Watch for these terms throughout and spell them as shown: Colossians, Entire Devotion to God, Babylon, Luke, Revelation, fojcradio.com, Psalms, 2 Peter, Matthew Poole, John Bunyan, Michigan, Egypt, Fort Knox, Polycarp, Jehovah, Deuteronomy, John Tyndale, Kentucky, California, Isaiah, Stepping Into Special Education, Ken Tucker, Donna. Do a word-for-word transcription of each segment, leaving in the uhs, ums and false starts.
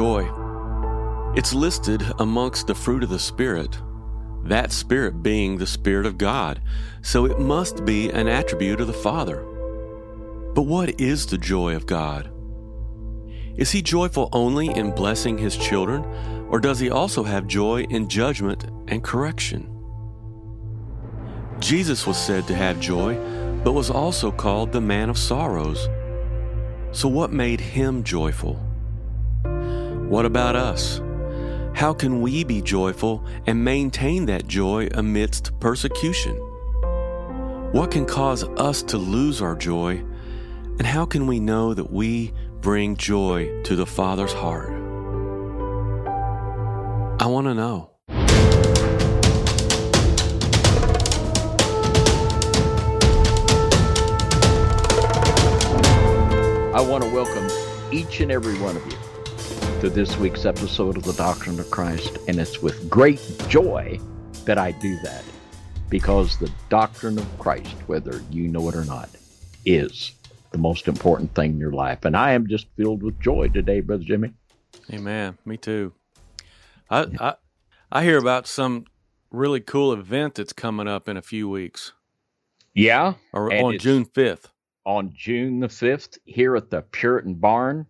joy. It's listed amongst the fruit of the Spirit, that Spirit being the Spirit of God, so it must be an attribute of the Father. But what is the joy of God? Is he joyful only in blessing his children, or does he also have joy in judgment and correction? Jesus was said to have joy, but was also called the man of sorrows. So what made him joyful? What about us? How can we be joyful and maintain that joy amidst persecution? What can cause us to lose our joy, and how can we know that we bring joy to the Father's heart? I want to know. I want to welcome each and every one of you to this week's episode of The Doctrine of Christ, and it's with great joy that I do that, because the doctrine of Christ, whether you know it or not, is the most important thing in your life. And I am just filled with joy today, Brother Jimmy. Amen. Me too. I, yeah. I I hear about some really cool event that's coming up in a few weeks. Yeah. Or, on June fifth. On June the fifth, here at the Puritan Barn,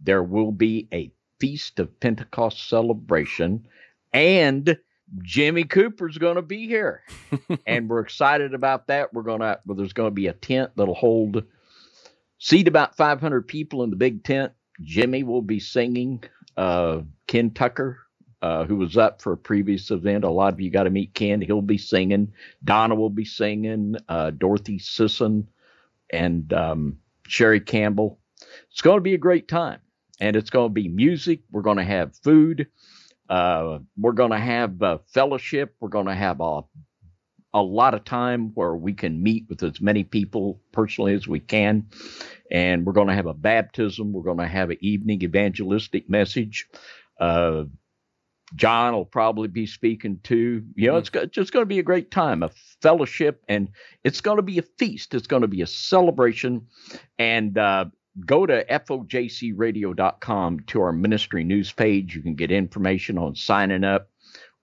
there will be a Feast of Pentecost celebration, and Jimmy Cooper's going to be here. And we're excited about that. We're going to, well, there's going to be a tent that'll hold seat about five hundred people in the big tent. Jimmy will be singing. Uh, Ken Tucker, uh, who was up for a previous event. A lot of you got to meet Ken. He'll be singing. Donna will be singing. Uh, Dorothy Sisson and um, Sherry Campbell. It's going to be a great time. And it's going to be music. We're going to have food. Uh, we're going to have uh, fellowship. We're going to have a, a lot of time where we can meet with as many people personally as we can. And we're going to have a baptism. We're going to have an evening evangelistic message. Uh, John will probably be speaking too. You know, it's go- just going to be a great time, a fellowship. And it's going to be a feast. It's going to be a celebration. And uh go to f o j c radio dot com to our ministry news page. You can get information on signing up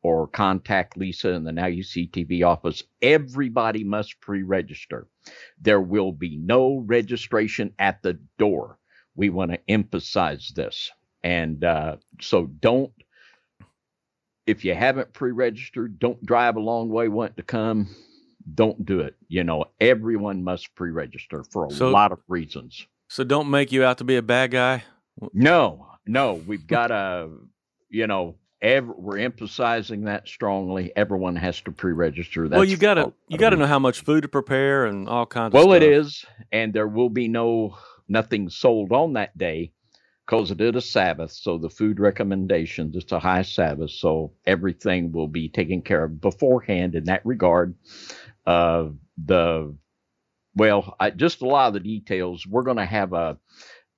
or contact Lisa in the Now You See T V office. Everybody must pre-register. There will be no registration at the door. We want to emphasize this. And uh, so don't, if you haven't pre-registered, don't drive a long way wanting to come. Don't do it. You know, everyone must pre-register for a so- lot of reasons. So don't make you out to be a bad guy? No, no. We've got a, you know, every, we're emphasizing that strongly. Everyone has to pre-register. That's well, you got to you got to know how much food to prepare and all kinds well, of stuff. Well, it is, and there will be no nothing sold on that day because it is a Sabbath, so the food recommendations, it's a high Sabbath, so everything will be taken care of beforehand in that regard. Uh, the... Well, I, just a lot of the details. We're going to have a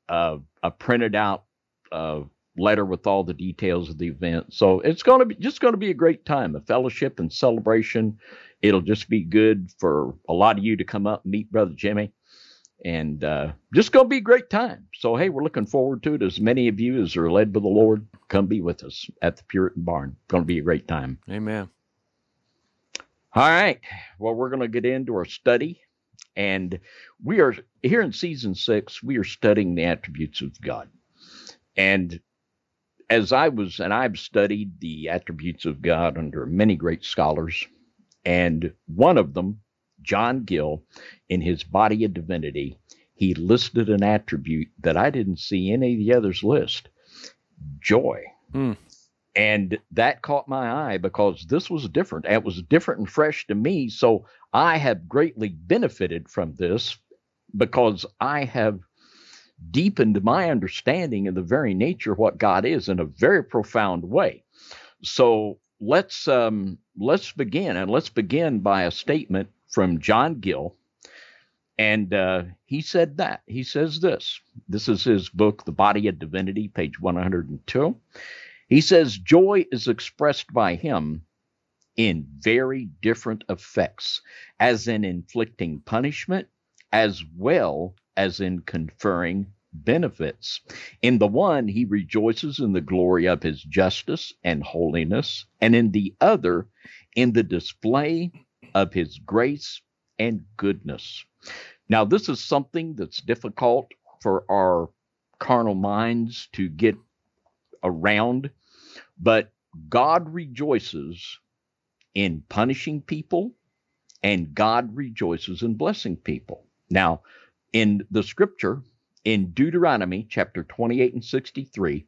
a, a printed out uh, letter with all the details of the event. So it's going to be just going to be a great time, a fellowship and celebration. It'll just be good for a lot of you to come up and meet Brother Jimmy, and uh, just going to be a great time. So hey, we're looking forward to it. As many of you as are led by the Lord, come be with us at the Puritan Barn. Going to be a great time. Amen. All right. Well, we're going to get into our study. And we are here in season six, we are studying the attributes of God. And as I was, and I've studied the attributes of God under many great scholars, and one of them, John Gill, in his Body of Divinity, he listed an attribute that I didn't see any of the others list, joy. Mm. And that caught my eye because this was different. It was different and fresh to me. So I have greatly benefited from this because I have deepened my understanding of the very nature of what God is in a very profound way. So let's um, let's begin, and let's begin by a statement from John Gill. And uh, he said that. He says this. This is his book, The Body of Divinity, page one hundred two. He says, joy is expressed by him in very different effects, as in inflicting punishment, as well as in conferring benefits. In the one, he rejoices in the glory of his justice and holiness, and in the other, in the display of his grace and goodness. Now, this is something that's difficult for our carnal minds to get around, but God rejoices in punishing people, and God rejoices in blessing people. Now, in the scripture, in Deuteronomy chapter twenty-eight and sixty-three,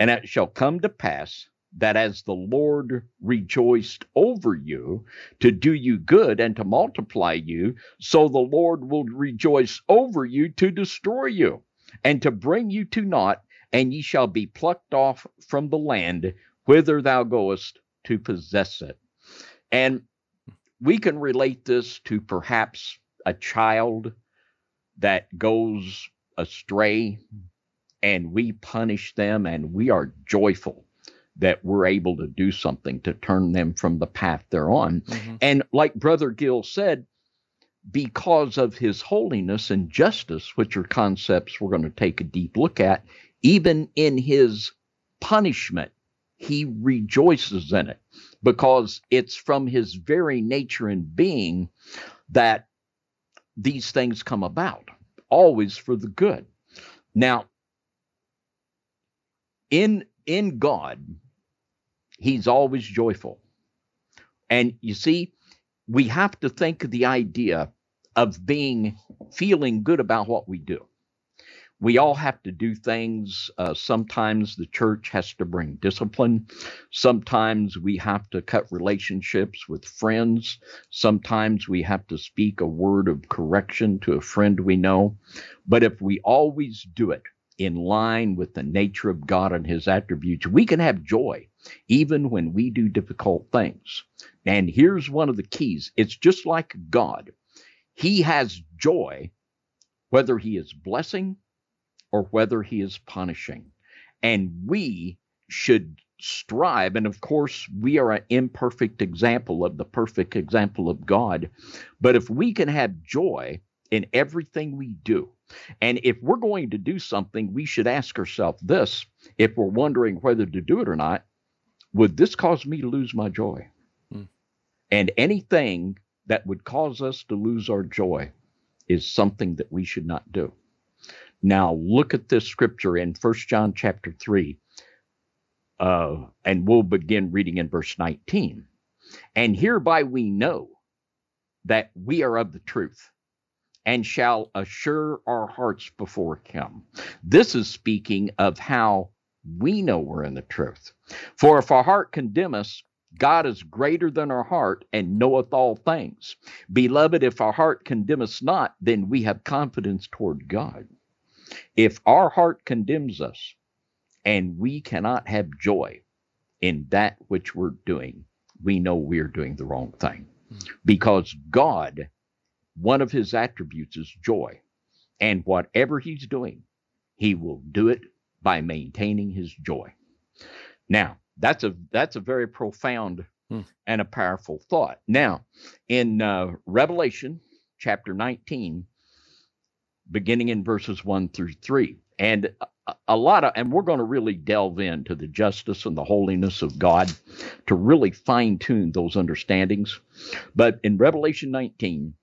and it shall come to pass that as the Lord rejoiced over you to do you good and to multiply you, so the Lord will rejoice over you to destroy you and to bring you to naught, and ye shall be plucked off from the land whither thou goest to possess it. And we can relate this to perhaps a child that goes astray, and we punish them, and we are joyful that we're able to do something to turn them from the path they're on. Mm-hmm. And like Brother Gill said, because of his holiness and justice, which are concepts we're going to take a deep look at, even in his punishment, he rejoices in it, because it's from his very nature and being that these things come about, always for the good. Now, in in God, he's always joyful. And you see, we have to think of the idea of being, feeling good about what we do. We all have to do things. Uh, sometimes the church has to bring discipline. Sometimes we have to cut relationships with friends. Sometimes we have to speak a word of correction to a friend we know. But if we always do it in line with the nature of God and his attributes, we can have joy even when we do difficult things. And here's one of the keys. It's just like God. He has joy whether he is blessing or whether he is punishing. And we should strive, and of course, we are an imperfect example of the perfect example of God, but if we can have joy in everything we do, and if we're going to do something, we should ask ourselves this, if we're wondering whether to do it or not, would this cause me to lose my joy? Hmm. And anything that would cause us to lose our joy is something that we should not do. Now, look at this scripture in First John chapter three, uh, and we'll begin reading in verse nineteen. And hereby we know that we are of the truth and shall assure our hearts before him. This is speaking of how we know we're in the truth. For if our heart condemn us, God is greater than our heart and knoweth all things. Beloved, if our heart condemn us not, then we have confidence toward God. If our heart condemns us and we cannot have joy in that which we're doing, we know we're doing the wrong thing, because God, one of his attributes is joy, and whatever he's doing, he will do it by maintaining his joy. Now, that's a that's a very profound hmm. and a powerful thought. Now, in uh, Revelation chapter nineteen, beginning in verses one through three. And a, a lot of, and we're going to really delve into the justice and the holiness of God to really fine tune those understandings. But in Revelation nineteen,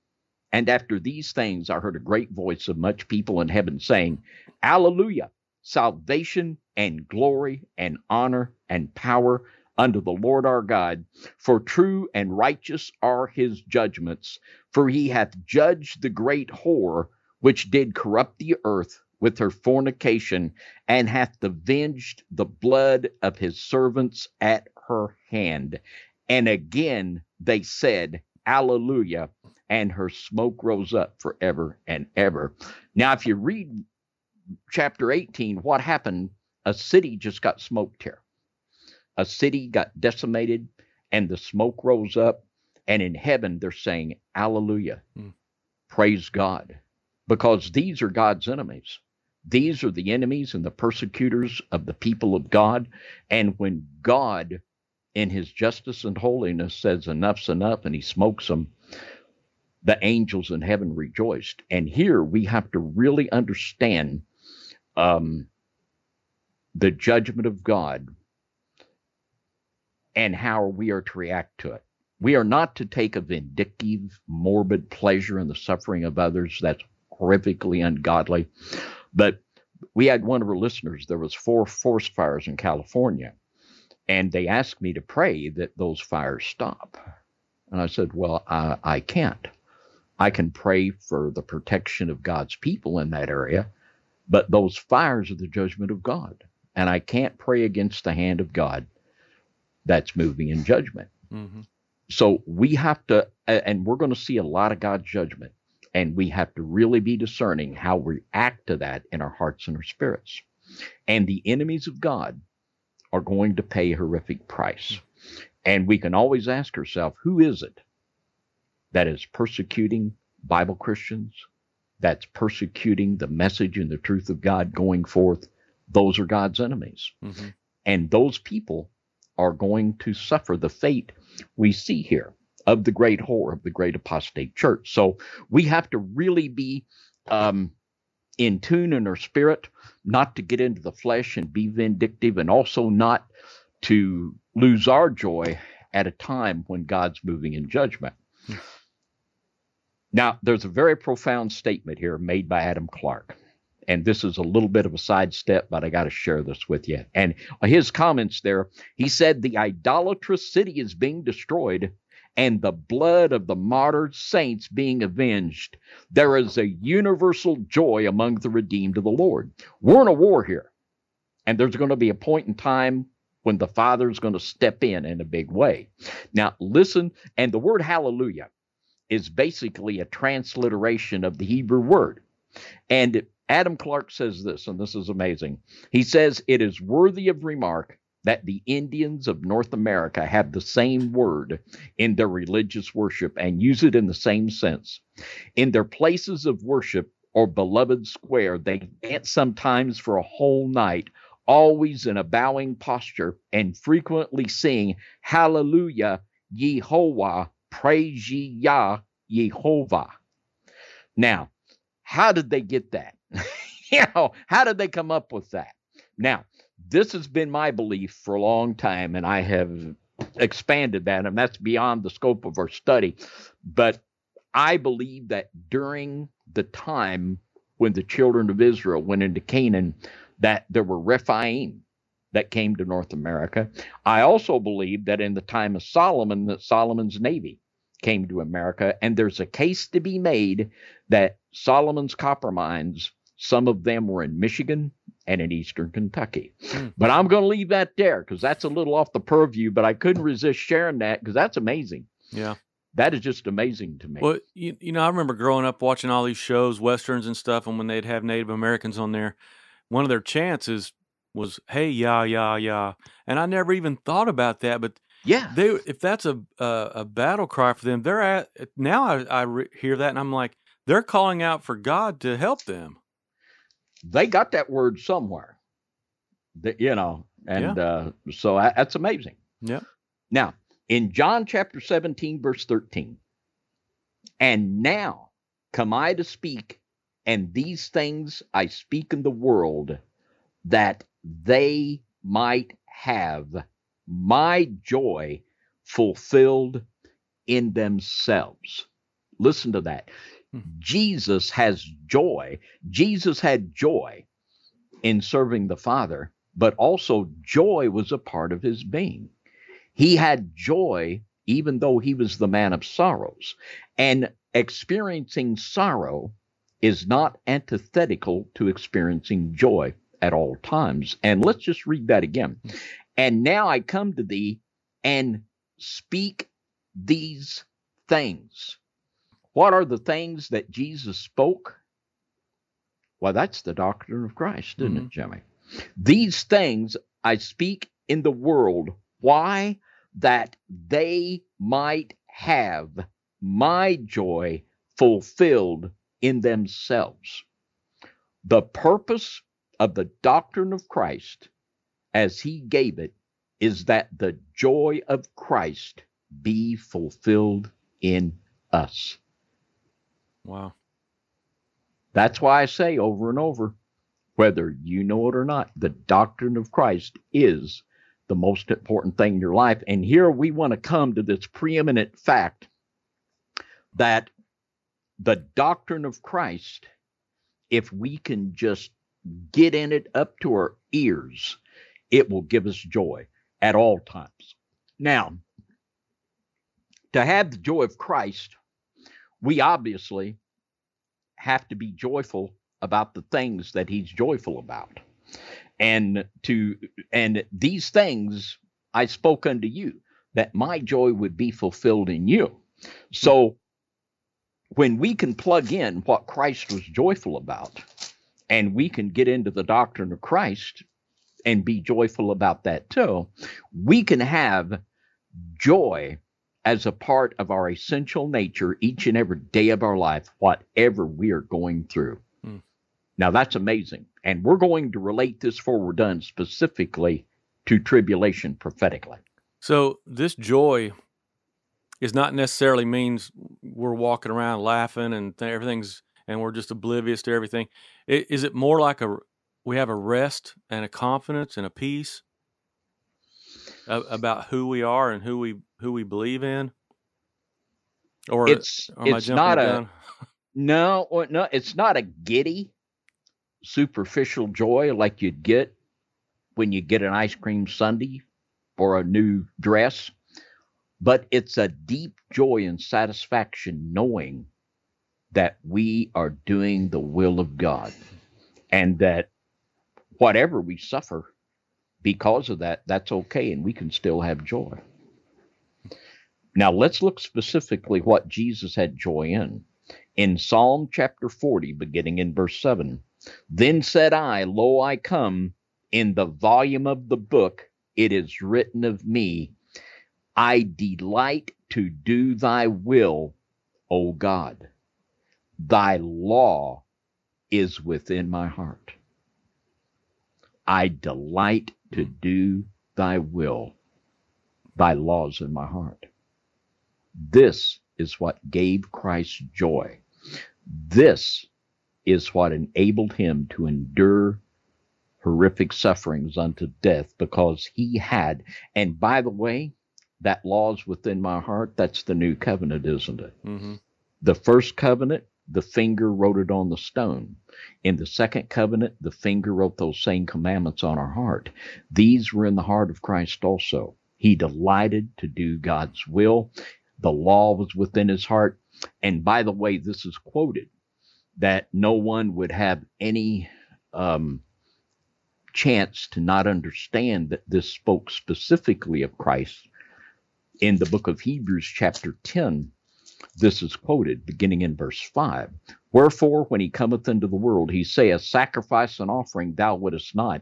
and after these things, I heard a great voice of much people in heaven saying, Alleluia, salvation and glory and honor and power unto the Lord our God, for true and righteous are his judgments, for he hath judged the great whore, which did corrupt the earth with her fornication, and hath avenged the blood of his servants at her hand. And again they said, Alleluia, and her smoke rose up forever and ever. Now, if you read chapter eighteen, what happened? A city just got smoked here. A city got decimated, and the smoke rose up, and in heaven they're saying, Alleluia, mm. praise God. Because these are God's enemies. These are the enemies and the persecutors of the people of God. And when God, in his justice and holiness, says enough's enough and he smokes them, the angels in heaven rejoiced. And here we have to really understand um, the judgment of God and how we are to react to it. We are not to take a vindictive, morbid pleasure in the suffering of others. That's horrifically ungodly. But we had one of our listeners, there was four forest fires in California, and they asked me to pray that those fires stop. And I said, well, I, I can't. I can pray for the protection of God's people in that area, but those fires are the judgment of God. And I can't pray against the hand of God that's moving in judgment. Mm-hmm. So we have to, and we're going to see a lot of God's judgment, and we have to really be discerning how we act to that in our hearts and our spirits. And the enemies of God are going to pay a horrific price. And we can always ask ourselves, who is it that is persecuting Bible Christians, that's persecuting the message and the truth of God going forth? Those are God's enemies. Mm-hmm. And those people are going to suffer the fate we see here of the great whore, of the great apostate church. So we have to really be um, in tune in our spirit, not to get into the flesh and be vindictive, and also not to lose our joy at a time when God's moving in judgment. Now, there's a very profound statement here made by Adam Clark. And this is a little bit of a sidestep, but I got to share this with you. And his comments there, he said, the idolatrous city is being destroyed and the blood of the martyred saints being avenged. There is a universal joy among the redeemed of the Lord. We're in a war here. And there's going to be a point in time when the Father's going to step in in a big way. Now, listen, and the word hallelujah is basically a transliteration of the Hebrew word. And it Adam Clark says this, and this is amazing. He says, it is worthy of remark that the Indians of North America have the same word in their religious worship and use it in the same sense. In their places of worship or beloved square, they dance sometimes for a whole night, always in a bowing posture, and frequently sing, Hallelujah, Yehovah, praise ye Yah, Yehovah. Now, how did they get that? You know, how did they come up with that? Now, this has been my belief for a long time, and I have expanded that, and that's beyond the scope of our study. But I believe that during the time when the children of Israel went into Canaan, that there were Rephaim that came to North America. I also believe that in the time of Solomon, that Solomon's navy came to America, and there's a case to be made that Solomon's copper mines, some of them were in Michigan and in eastern Kentucky. Mm. But I'm going to leave that there because that's a little off the purview, but I couldn't resist sharing that because that's amazing. Yeah. That is just amazing to me. Well, you, you know, I remember growing up watching all these shows, Westerns and stuff, and when they'd have Native Americans on there, one of their chants was, hey, yah, yah, yah. And I never even thought about that, but yeah, they, if that's a, a a battle cry for them, they're at, now I, I re- hear that and I'm like, they're calling out for God to help them. They got that word somewhere, the, you know, and yeah. uh, so I, that's amazing. Yeah. Now, in John chapter seventeen, verse thirteen, and now come I to speak, and these things I speak in the world, that they might have my joy fulfilled in themselves. Listen to that. Jesus has joy. Jesus had joy in serving the Father, but also joy was a part of his being. He had joy even though he was the man of sorrows. And experiencing sorrow is not antithetical to experiencing joy at all times. And let's just read that again. And now I come to thee and speak these things. What are the things that Jesus spoke? Well, that's the doctrine of Christ, isn't mm-hmm. it, Jimmy? These things I speak in the world. Why? That they might have my joy fulfilled in themselves. The purpose of the doctrine of Christ, as he gave it, is that the joy of Christ be fulfilled in us. Wow. That's why I say over and over, whether you know it or not, the doctrine of Christ is the most important thing in your life. And here we want to come to this preeminent fact that the doctrine of Christ, if we can just get in it up to our ears, it will give us joy at all times. Now, to have the joy of Christ, we obviously have to be joyful about the things that he's joyful about. And to and these things I spoke unto you, that my joy would be fulfilled in you. So when we can plug in what Christ was joyful about, and we can get into the doctrine of Christ and be joyful about that too, we can have joy as a part of our essential nature each and every day of our life, whatever we are going through. Mm. Now, that's amazing. And we're going to relate this before we're done specifically to tribulation prophetically. So this joy is not necessarily means we're walking around laughing and th- everything's, and we're just oblivious to everything. It, is it more like a, we have a rest and a confidence and a peace a, about who we are and who we who we believe in? Or it's, or am it's I jumping not down? a, no, no, it's not a giddy, superficial joy like you'd get when you get an ice cream sundae or a new dress, but it's a deep joy and satisfaction knowing that we are doing the will of God and that whatever we suffer because of that, that's okay, and we can still have joy. Now, let's look specifically what Jesus had joy in. In Psalm chapter forty, beginning in verse seven, "Then said I, Lo, I come, in the volume of the book it is written of me, I delight to do thy will, O God. Thy law is within my heart." I delight to do thy will. Thy law's in my heart. This is what gave Christ joy. This is what enabled him to endure horrific sufferings unto death, because he had, and by the way, that law's within my heart, that's the new covenant, isn't it? Mm-hmm. The first covenant, the finger wrote it on the stone. In the second covenant, the finger wrote those same commandments on our heart. These were in the heart of Christ also. He delighted to do God's will. The law was within his heart. And by the way, this is quoted, that no one would have any um, chance to not understand that this spoke specifically of Christ. In the book of Hebrews chapter ten, this is quoted beginning in verse five. "Wherefore, when he cometh into the world, he saith, Sacrifice and offering thou wouldest not,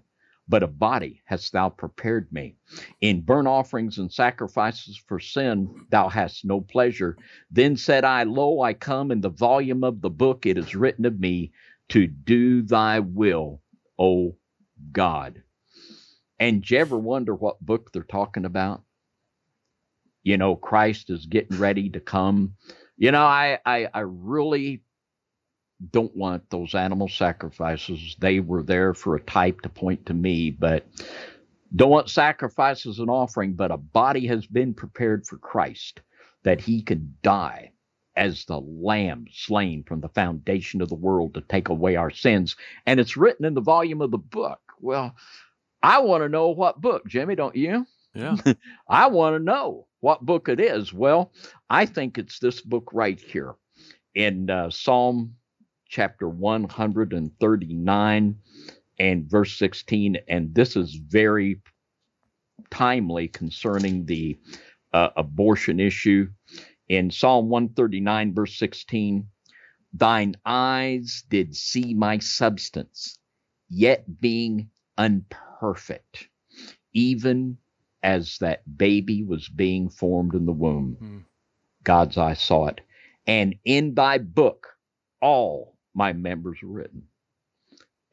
but a body hast thou prepared me. In burnt offerings and sacrifices for sin thou hast no pleasure. Then said I, Lo, I come, in the volume of the book it is written of me, to do thy will, O God." And do you ever wonder what book they're talking about? You know, Christ is getting ready to come. You know, I, I, I really don't want those animal sacrifices. They were there for a type to point to me, but don't want sacrifices and offering, but a body has been prepared for Christ, that he can die as the lamb slain from the foundation of the world to take away our sins. And it's written in the volume of the book. Well, I want to know what book, Jimmy, don't you? Yeah. I want to know what book it is. Well, I think it's this book right here in uh, Psalm chapter one thirty-nine and verse sixteen. And this is very timely concerning the uh, abortion issue. In Psalm one thirty-nine, verse sixteen, "Thine eyes did see my substance, yet being unperfect, even as that baby was being formed in the womb. Mm-hmm. God's eye saw it. And in thy book, all my members are written.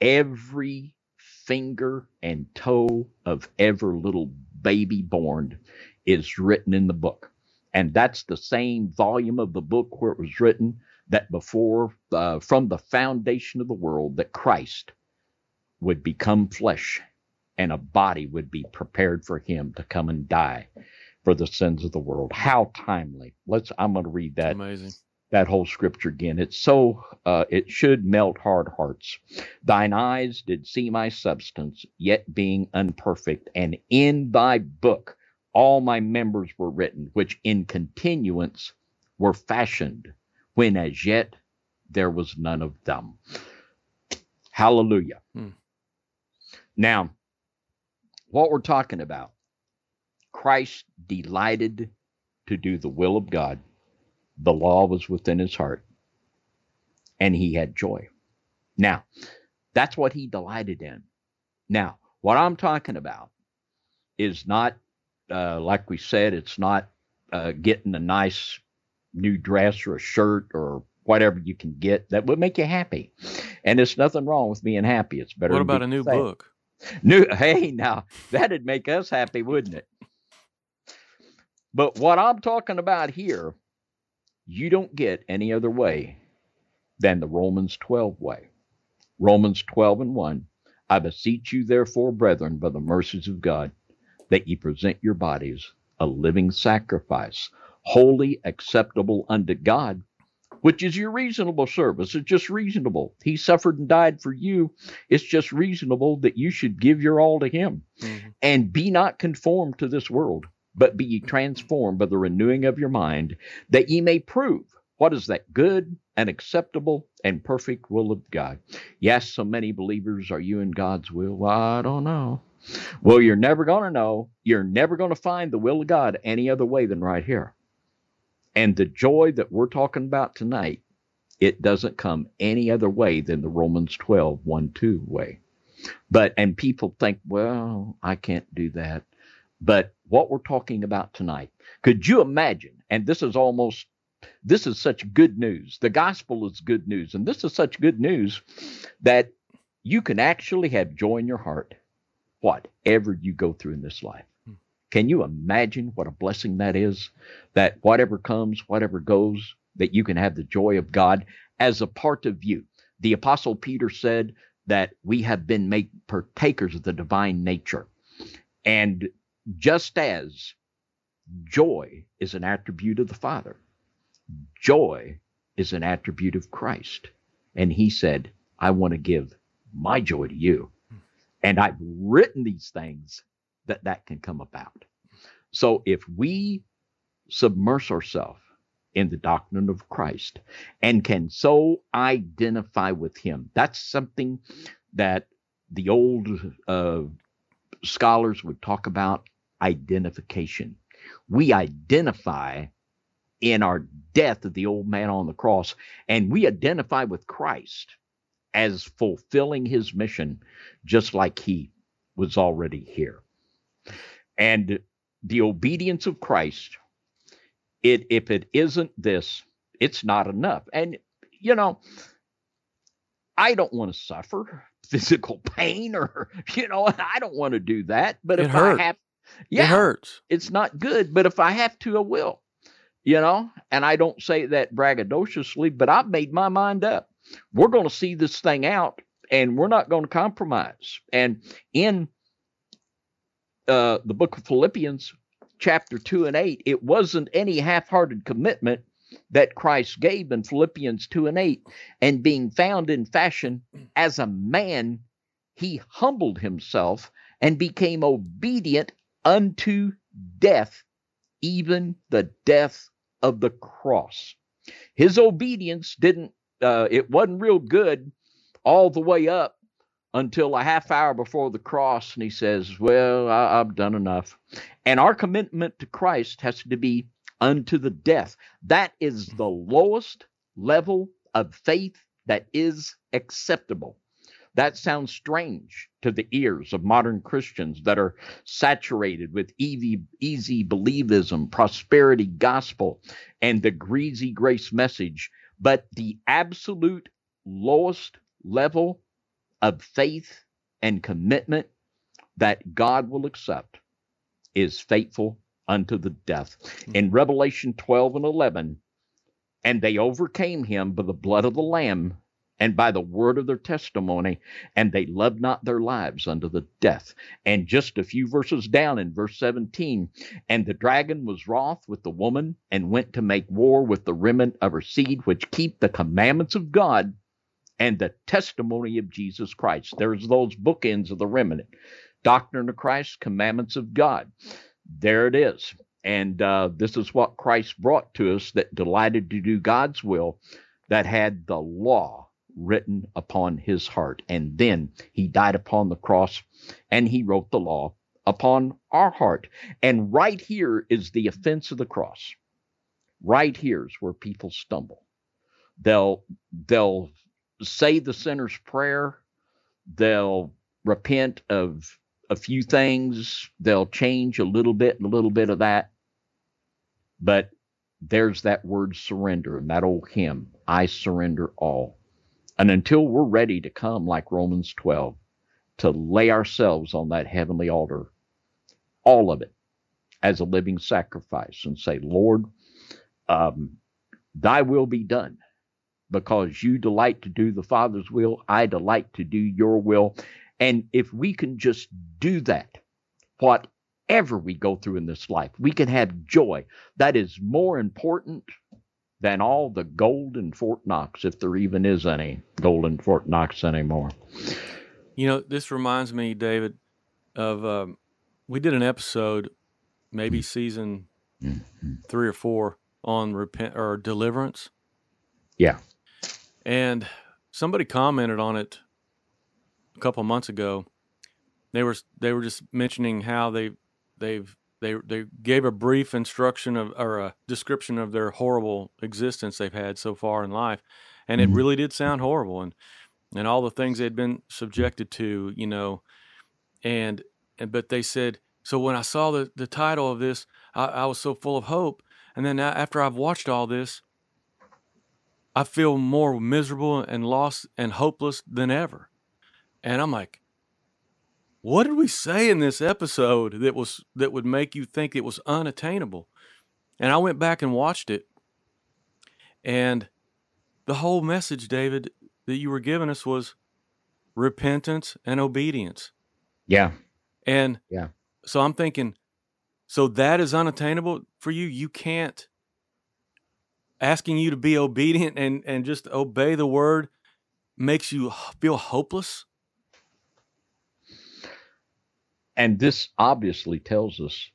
Every finger and toe of every little baby born is written in the book." And that's the same volume of the book where it was written that before, uh, from the foundation of the world, that Christ would become flesh, and a body would be prepared for him to come and die for the sins of the world. How timely. Let's, I'm going to read that. Amazing. That whole scripture again. It's so, uh, it should melt hard hearts. Thine eyes did see my substance, yet being unperfect, and in thy book all my members were written, which in continuance were fashioned, when as yet there was none of them. Hallelujah. Hmm. Now, what we're talking about, Christ delighted to do the will of God. The law was within his heart, and he had joy. Now, that's what he delighted in. Now, what I'm talking about is not, uh, like we said, it's not uh, getting a nice new dress or a shirt or whatever you can get that would make you happy. And there's nothing wrong with being happy. It's better. What about a new sad. book? New, hey, now, that'd make us happy, wouldn't it? But what I'm talking about here, you don't get any other way than the Romans twelve way. Romans twelve and one, I beseech you, therefore, brethren, by the mercies of God, that ye present your bodies a living sacrifice, holy, acceptable unto God, which is your reasonable service. It's just reasonable. He suffered and died for you. It's just reasonable that you should give your all to him. Mm-hmm. And be not conformed to this world, but be ye transformed by the renewing of your mind, that ye may prove what is that good and acceptable and perfect will of God. Yes, so many believers, are you in God's will? Well, I don't know. Well, you're never going to know. You're never going to find the will of God any other way than right here. And the joy that we're talking about tonight, it doesn't come any other way than the Romans twelve, one, two way. But, and people think, well, I can't do that. But what we're talking about tonight, could you imagine, and this is almost, this is such good news. The gospel is good news. And this is such good news that you can actually have joy in your heart, whatever you go through in this life. Can you imagine what a blessing that is, that whatever comes, whatever goes, that you can have the joy of God as a part of you? The Apostle Peter said that we have been made partakers of the divine nature. And just as joy is an attribute of the Father, joy is an attribute of Christ. And he said, I want to give my joy to you. And I've written these things that that can come about. So if we submerge ourselves in the doctrine of Christ and can so identify with him, that's something that the old uh, scholars would talk about, identification. We identify in our death of the old man on the cross, and we identify with Christ as fulfilling his mission, just like he was already here. And the obedience of Christ, it if it isn't this, it's not enough. And, you know, I don't want to suffer physical pain or, you know, I don't want to do that. But it if hurts. I have, yeah, it hurts. It's not good. But if I have to, I will, you know, and I don't say that braggadociously, but I've made my mind up. We're going to see this thing out, and we're not going to compromise. And in Uh, the book of Philippians, chapter two and eight, it wasn't any half-hearted commitment that Christ gave in Philippians two and eight. And being found in fashion as a man, he humbled himself and became obedient unto death, even the death of the cross. His obedience didn't, uh, it wasn't real good all the way up, until a half hour before the cross, and he says, well, I, I've done enough. And our commitment to Christ has to be unto the death. That is the lowest level of faith that is acceptable. That sounds strange to the ears of modern Christians that are saturated with easy, easy believism, prosperity gospel, and the greasy grace message. But the absolute lowest level of faith and commitment that God will accept is faithful unto the death. In Revelation twelve and eleven, and they overcame him by the blood of the Lamb and by the word of their testimony, and they loved not their lives unto the death. And just a few verses down in verse seventeen, and the dragon was wroth with the woman, and went to make war with the remnant of her seed, which keep the commandments of God and the testimony of Jesus Christ. There's those bookends of the remnant. Doctrine of Christ, commandments of God. There it is. And uh, this is what Christ brought to us that delighted to do God's will, that had the law written upon his heart. And then he died upon the cross, and he wrote the law upon our heart. And right here is the offense of the cross. Right here is where people stumble. They'll, they'll say the sinner's prayer. They'll repent of a few things. They'll change a little bit and a little bit of that. But there's that word surrender in that old hymn, I surrender all. And until we're ready to come like Romans twelve, to lay ourselves on that heavenly altar, all of it, as a living sacrifice and say, Lord, um, thy will be done. Because you delight to do the Father's will, I delight to do your will. And if we can just do that, whatever we go through in this life, we can have joy. That is more important than all the gold in Fort Knox, if there even is any gold in Fort Knox anymore. You know, this reminds me, David, of um, we did an episode, maybe season mm-hmm. three or four, on repent or deliverance. Yeah. And somebody commented on it a couple of months ago. They were they were just mentioning how they they've they they gave a brief instruction of or a description of their horrible existence they've had so far in life, and mm-hmm. it really did sound horrible, and and all the things they'd been subjected to, you know, and and but they said, so when I saw the, the title of this, I, I was so full of hope, and then after I've watched all this, I feel more miserable and lost and hopeless than ever. And I'm like, what did we say in this episode that was that would make you think it was unattainable? And I went back and watched it. And the whole message, David, that you were giving us was repentance and obedience. Yeah. And yeah. So I'm thinking, so that is unattainable for you? You can't, asking you to be obedient and, and just obey the word makes you feel hopeless? And this obviously tells us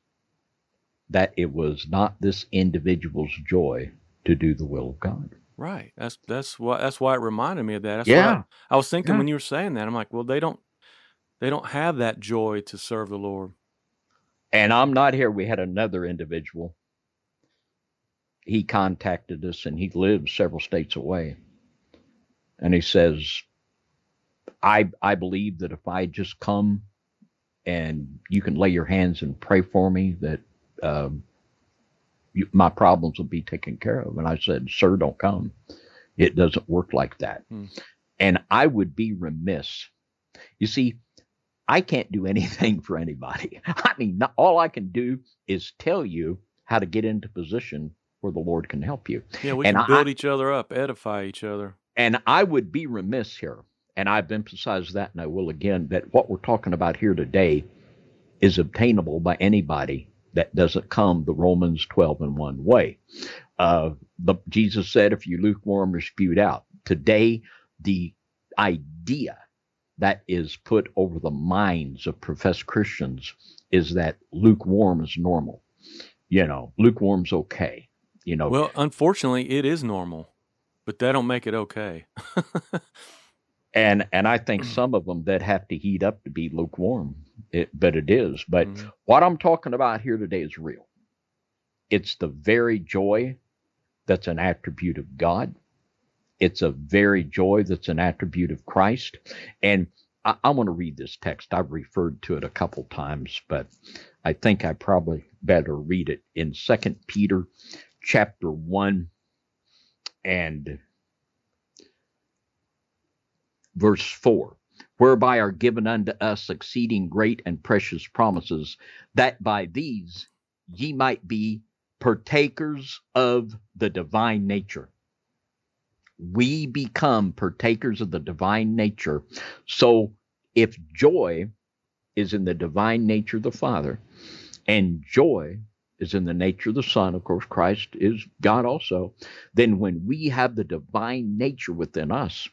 that it was not this individual's joy to do the will of God. Right. That's that's why that's why it reminded me of that. That's yeah. why I, I was thinking yeah. when you were saying that, I'm like, well, they don't they don't have that joy to serve the Lord. And I'm not here. We had another individual. He contacted us, and he lives several states away. And he says, I I believe that if I just come and you can lay your hands and pray for me, that um, you, my problems will be taken care of. And I said, sir, don't come. It doesn't work like that. Hmm. And I would be remiss. You see, I can't do anything for anybody. I mean, not, all I can do is tell you how to get into position where the Lord can help you. Yeah, we and can build I, each other up, edify each other. And I would be remiss here. And I've emphasized that, and I will again, that what we're talking about here today is obtainable by anybody that doesn't come the Romans twelve and one way. Uh, the, Jesus said, if you lukewarm, you're spewed out. Today, the idea that is put over the minds of professed Christians is that lukewarm is normal. You know, lukewarm's okay. You know, well, unfortunately, it is normal, but that don't make it okay. And and I think some of them that have to heat up to be lukewarm, it, but it is. But mm-hmm. what I'm talking about here today is real. It's the very joy that's an attribute of God. It's a very joy that's an attribute of Christ. And I, I want to read this text. I've referred to it a couple times, but I think I probably better read it in Second Peter chapter one and verse four, whereby are given unto us exceeding great and precious promises, that by these ye might be partakers of the divine nature, we become partakers of the divine nature. So if joy is in the divine nature of the Father, and joy is in the nature of the Son, of course, Christ is God also, then when we have the divine nature within us,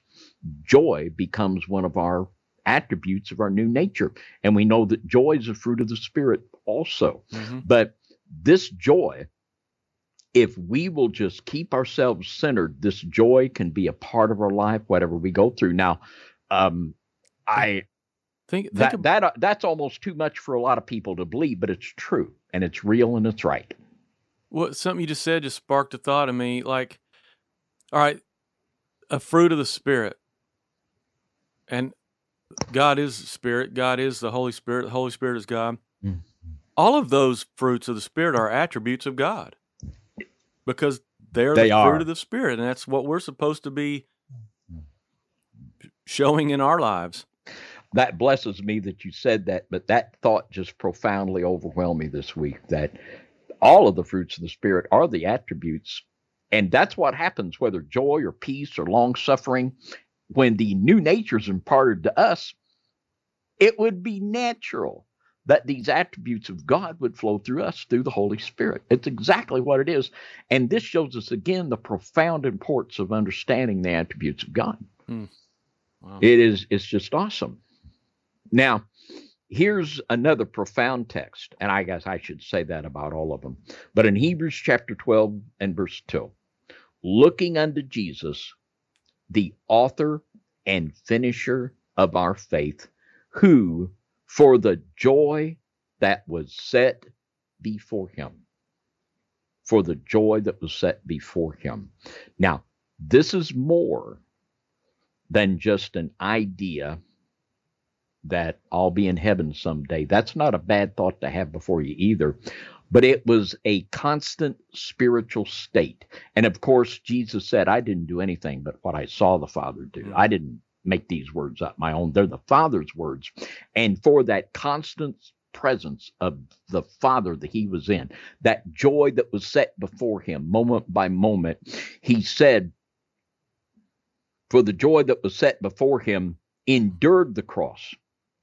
joy becomes one of our attributes of our new nature. And we know that joy is a fruit of the Spirit also. Mm-hmm. But this joy, if we will just keep ourselves centered, this joy can be a part of our life, whatever we go through. Now, um, I... Think, think that, of, that uh, that's almost too much for a lot of people to believe, but it's true, and it's real, and it's right. Well, something you just said just sparked a thought in me. Like, all right, a fruit of the Spirit, and God is Spirit. God is the Holy Spirit. The Holy Spirit is God. Mm-hmm. All of those fruits of the Spirit are attributes of God because they're they the are. fruit of the Spirit, and that's what we're supposed to be showing in our lives. That blesses me that you said that, but that thought just profoundly overwhelmed me this week, that all of the fruits of the Spirit are the attributes. And that's what happens, whether joy or peace or long-suffering, when the new nature is imparted to us, it would be natural that these attributes of God would flow through us through the Holy Spirit. It's exactly what it is. And this shows us, again, the profound importance of understanding the attributes of God. Mm. Wow. It is, it's just awesome. Now, here's another profound text, and I guess I should say that about all of them. But in Hebrews chapter twelve and verse two, looking unto Jesus, the author and finisher of our faith, who for the joy that was set before him, for the joy that was set before him. Now, this is more than just an idea that I'll be in heaven someday. That's not a bad thought to have before you either, but it was a constant spiritual state. And of course, Jesus said, I didn't do anything but what I saw the Father do. I didn't make these words up my own. They're the Father's words. And for that constant presence of the Father that he was in, that joy that was set before him moment by moment, he said, for the joy that was set before him, endured the cross,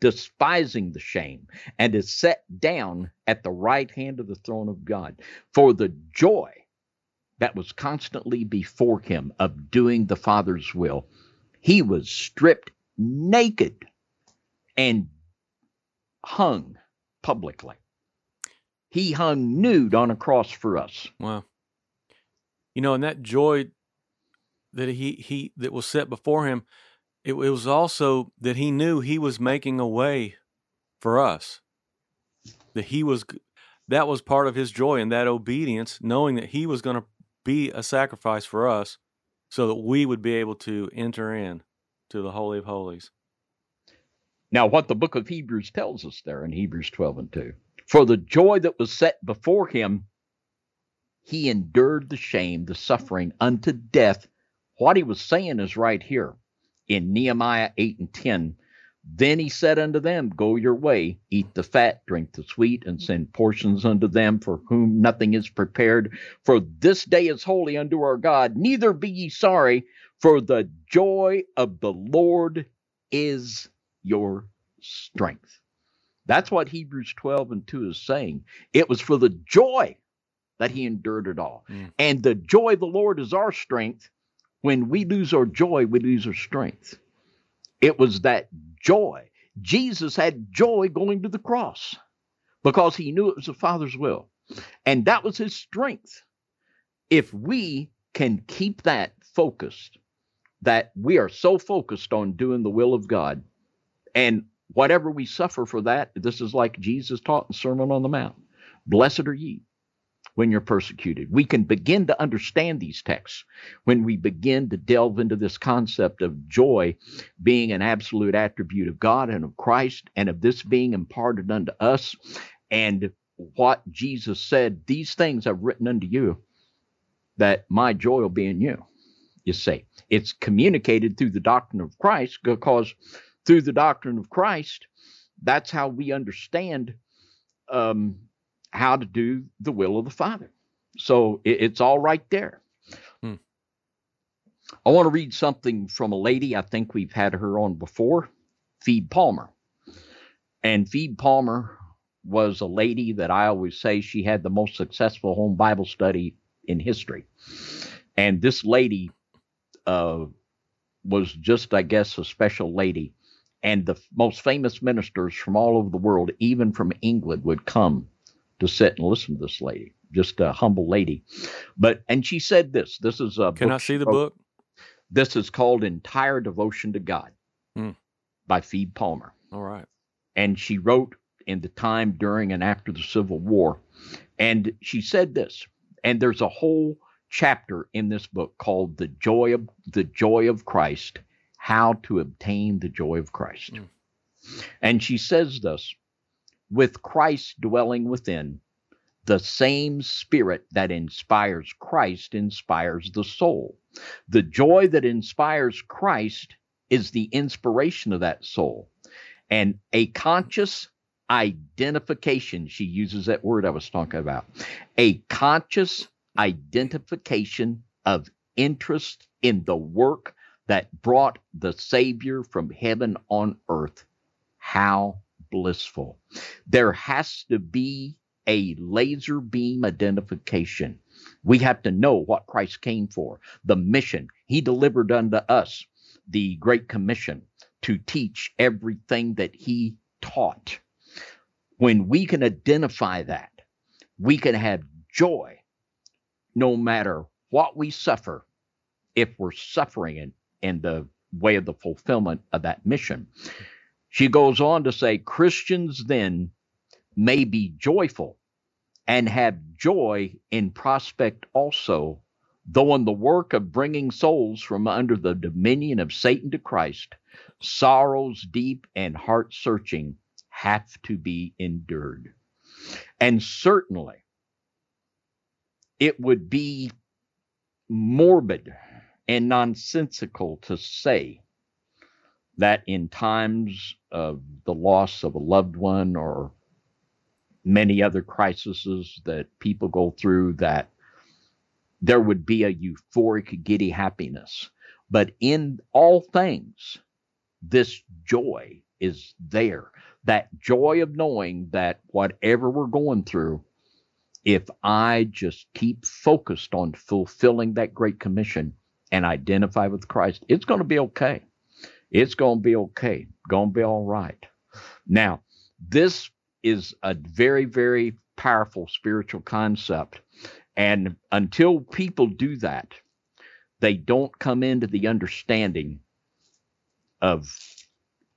despising the shame, and is set down at the right hand of the throne of God. For the joy that was constantly before him of doing the Father's will, he was stripped naked and hung publicly. He hung nude on a cross for us. Wow. You know, and that joy that he, he that was set before him, It, it was also that he knew he was making a way for us, that he was, that was part of his joy and that obedience, knowing that he was going to be a sacrifice for us so that we would be able to enter in to the Holy of Holies. Now, what the book of Hebrews tells us there in Hebrews twelve and two, for the joy that was set before him, he endured the shame, the suffering unto death. What he was saying is right here. In Nehemiah eight and ten, then he said unto them, go your way, eat the fat, drink the sweet, and send portions unto them for whom nothing is prepared. For this day is holy unto our God, neither be ye sorry, for the joy of the Lord is your strength. That's what Hebrews twelve and two is saying. It was for the joy that he endured it all. Mm. And the joy of the Lord is our strength. When we lose our joy, we lose our strength. It was that joy. Jesus had joy going to the cross because he knew it was the Father's will. And that was his strength. If we can keep that focused, that we are so focused on doing the will of God, and whatever we suffer for that, this is like Jesus taught in the Sermon on the Mount. Blessed are ye when you're persecuted. We can begin to understand these texts when we begin to delve into this concept of joy being an absolute attribute of God and of Christ, and of this being imparted unto us, and what Jesus said, these things I've written unto you, that my joy will be in you. You see, it's communicated through the doctrine of Christ, because through the doctrine of Christ, that's how we understand um how to do the will of the Father. So it, it's all right there. Hmm. I want to read something from a lady. I think we've had her on before, Phoebe Palmer. And Phoebe Palmer was a lady that I always say she had the most successful home Bible study in history. And this lady uh, was just, I guess, a special lady. And the f- most famous ministers from all over the world, even from England, would come to sit and listen to this lady. Just a humble lady. But, and she said this, this is a Can I see the book? This is called Entire Devotion to God mm. by Phoebe Palmer. All right. And she wrote in the time during and after the Civil War. And she said this, and there's a whole chapter in this book called The Joy of, the Joy of Christ, How to Obtain the Joy of Christ. Mm. And she says this, with Christ dwelling within, the same spirit that inspires Christ inspires the soul. The joy that inspires Christ is the inspiration of that soul. And a conscious identification, she uses that word I was talking about, a conscious identification of interest in the work that brought the Savior from heaven on earth. How blissful. There has to be a laser beam identification. We have to know what Christ came for, the mission. He delivered unto us the Great Commission to teach everything that he taught. When we can identify that, we can have joy no matter what we suffer, if we're suffering in, in the way of the fulfillment of that mission. She goes on to say, Christians then may be joyful and have joy in prospect also, though in the work of bringing souls from under the dominion of Satan to Christ, sorrows deep and heart-searching have to be endured. And certainly, it would be morbid and nonsensical to say that in times of the loss of a loved one or many other crises that people go through, that there would be a euphoric, giddy happiness. But in all things, this joy is there. That joy of knowing that whatever we're going through, if I just keep focused on fulfilling that Great Commission and identify with Christ, it's going to be okay. It's going to be okay. Going to be all right. Now, this is a very, very powerful spiritual concept. And until people do that, they don't come into the understanding of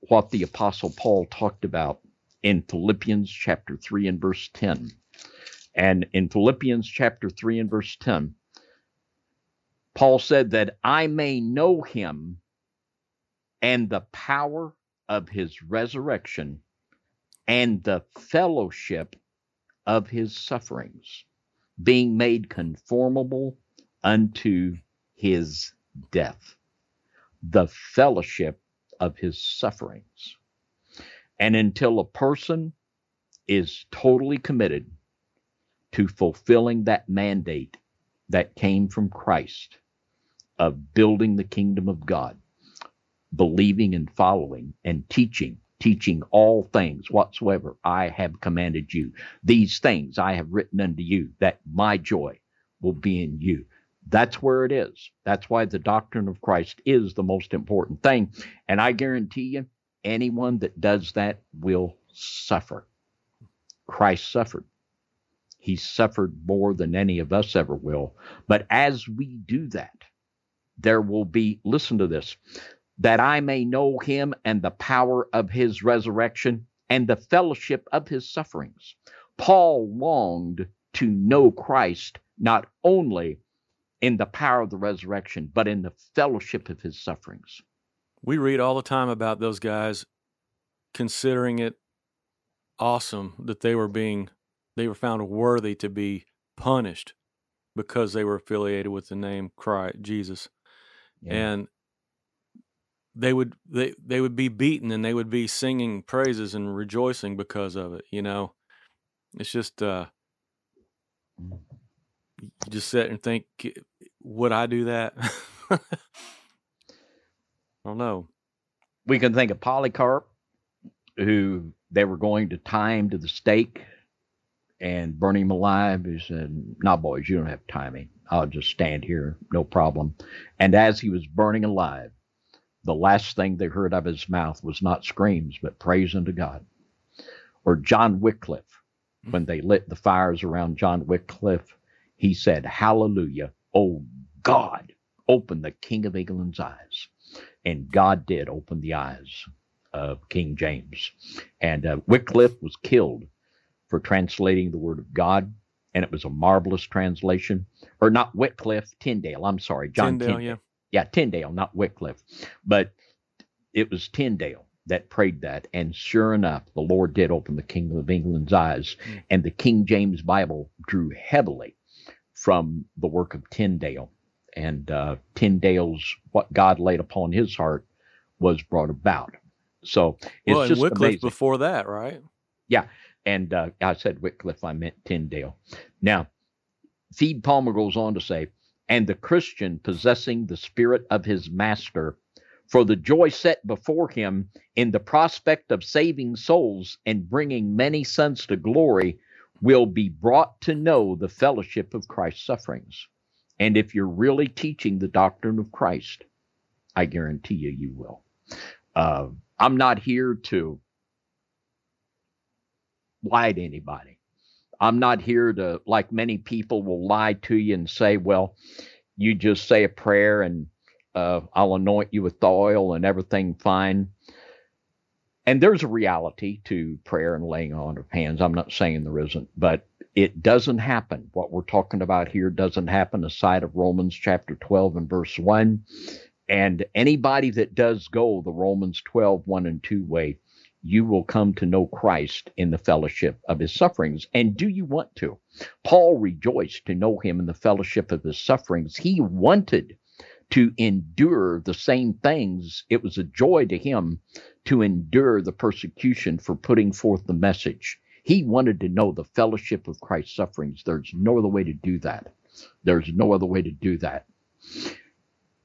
what the Apostle Paul talked about in Philippians chapter three and verse ten. And in Philippians chapter three and verse ten, Paul said that I may know him and the power of his resurrection and the fellowship of his sufferings, being made conformable unto his death. The fellowship of his sufferings. And until a person is totally committed to fulfilling that mandate that came from Christ of building the kingdom of God, believing and following and teaching, teaching all things whatsoever I have commanded you. These things I have written unto you, that my joy will be in you. That's where it is. That's why the doctrine of Christ is the most important thing. And I guarantee you, anyone that does that will suffer. Christ suffered. He suffered more than any of us ever will. But as we do that, there will be, listen to this, that I may know him and the power of his resurrection and the fellowship of his sufferings. Paul longed to know Christ not only in the power of the resurrection, but in the fellowship of his sufferings. We read all the time about those guys considering it awesome that they were being, they were found worthy to be punished because they were affiliated with the name Christ, Jesus. Yeah. And they would they, they would be beaten and they would be singing praises and rejoicing because of it, you know. It's just, uh, you just sit and think, would I do that? I don't know. We can think of Polycarp, who they were going to tie him to the stake and burn him alive. He said, "No, boys, you don't have to tie me. I'll just stand here, no problem." And as he was burning alive, the last thing they heard out of his mouth was not screams, but praise unto God. Or John Wycliffe, when they lit the fires around John Wycliffe, he said, "Hallelujah, oh God, open the King of England's eyes." And God did open the eyes of King James. And uh, Wycliffe was killed for translating the word of God. And it was a marvelous translation. Or not Wycliffe, Tyndale. I'm sorry, John Tyndale. Tyndale. Yeah. yeah, Tyndale, not Wycliffe. But it was Tyndale that prayed that. And sure enough, the Lord did open the King of England's eyes. Mm. And the King James Bible drew heavily from the work of Tyndale. And uh, Tyndale's, what God laid upon his heart was brought about. So it's well, just Wycliffe amazing. Before that, right? Yeah. And uh, I said Wycliffe, I meant Tyndale. Now, Phoebe Palmer goes on to say, "And the Christian possessing the spirit of his master, for the joy set before him in the prospect of saving souls and bringing many sons to glory, will be brought to know the fellowship of Christ's sufferings." And if you're really teaching the doctrine of Christ, I guarantee you, you will. Uh, I'm not here to lie to anybody. I'm not here to, like many people will lie to you and say, "Well, you just say a prayer and uh, I'll anoint you with the oil and everything fine." And there's a reality to prayer and laying on of hands. I'm not saying there isn't, but it doesn't happen. What we're talking about here doesn't happen aside of Romans chapter twelve and verse one. And anybody that does go the Romans twelve, one and two way, you will come to know Christ in the fellowship of his sufferings. And do you want to? Paul rejoiced to know him in the fellowship of his sufferings. He wanted to endure the same things. It was a joy to him to endure the persecution for putting forth the message. He wanted to know the fellowship of Christ's sufferings. There's no other way to do that. There's no other way to do that.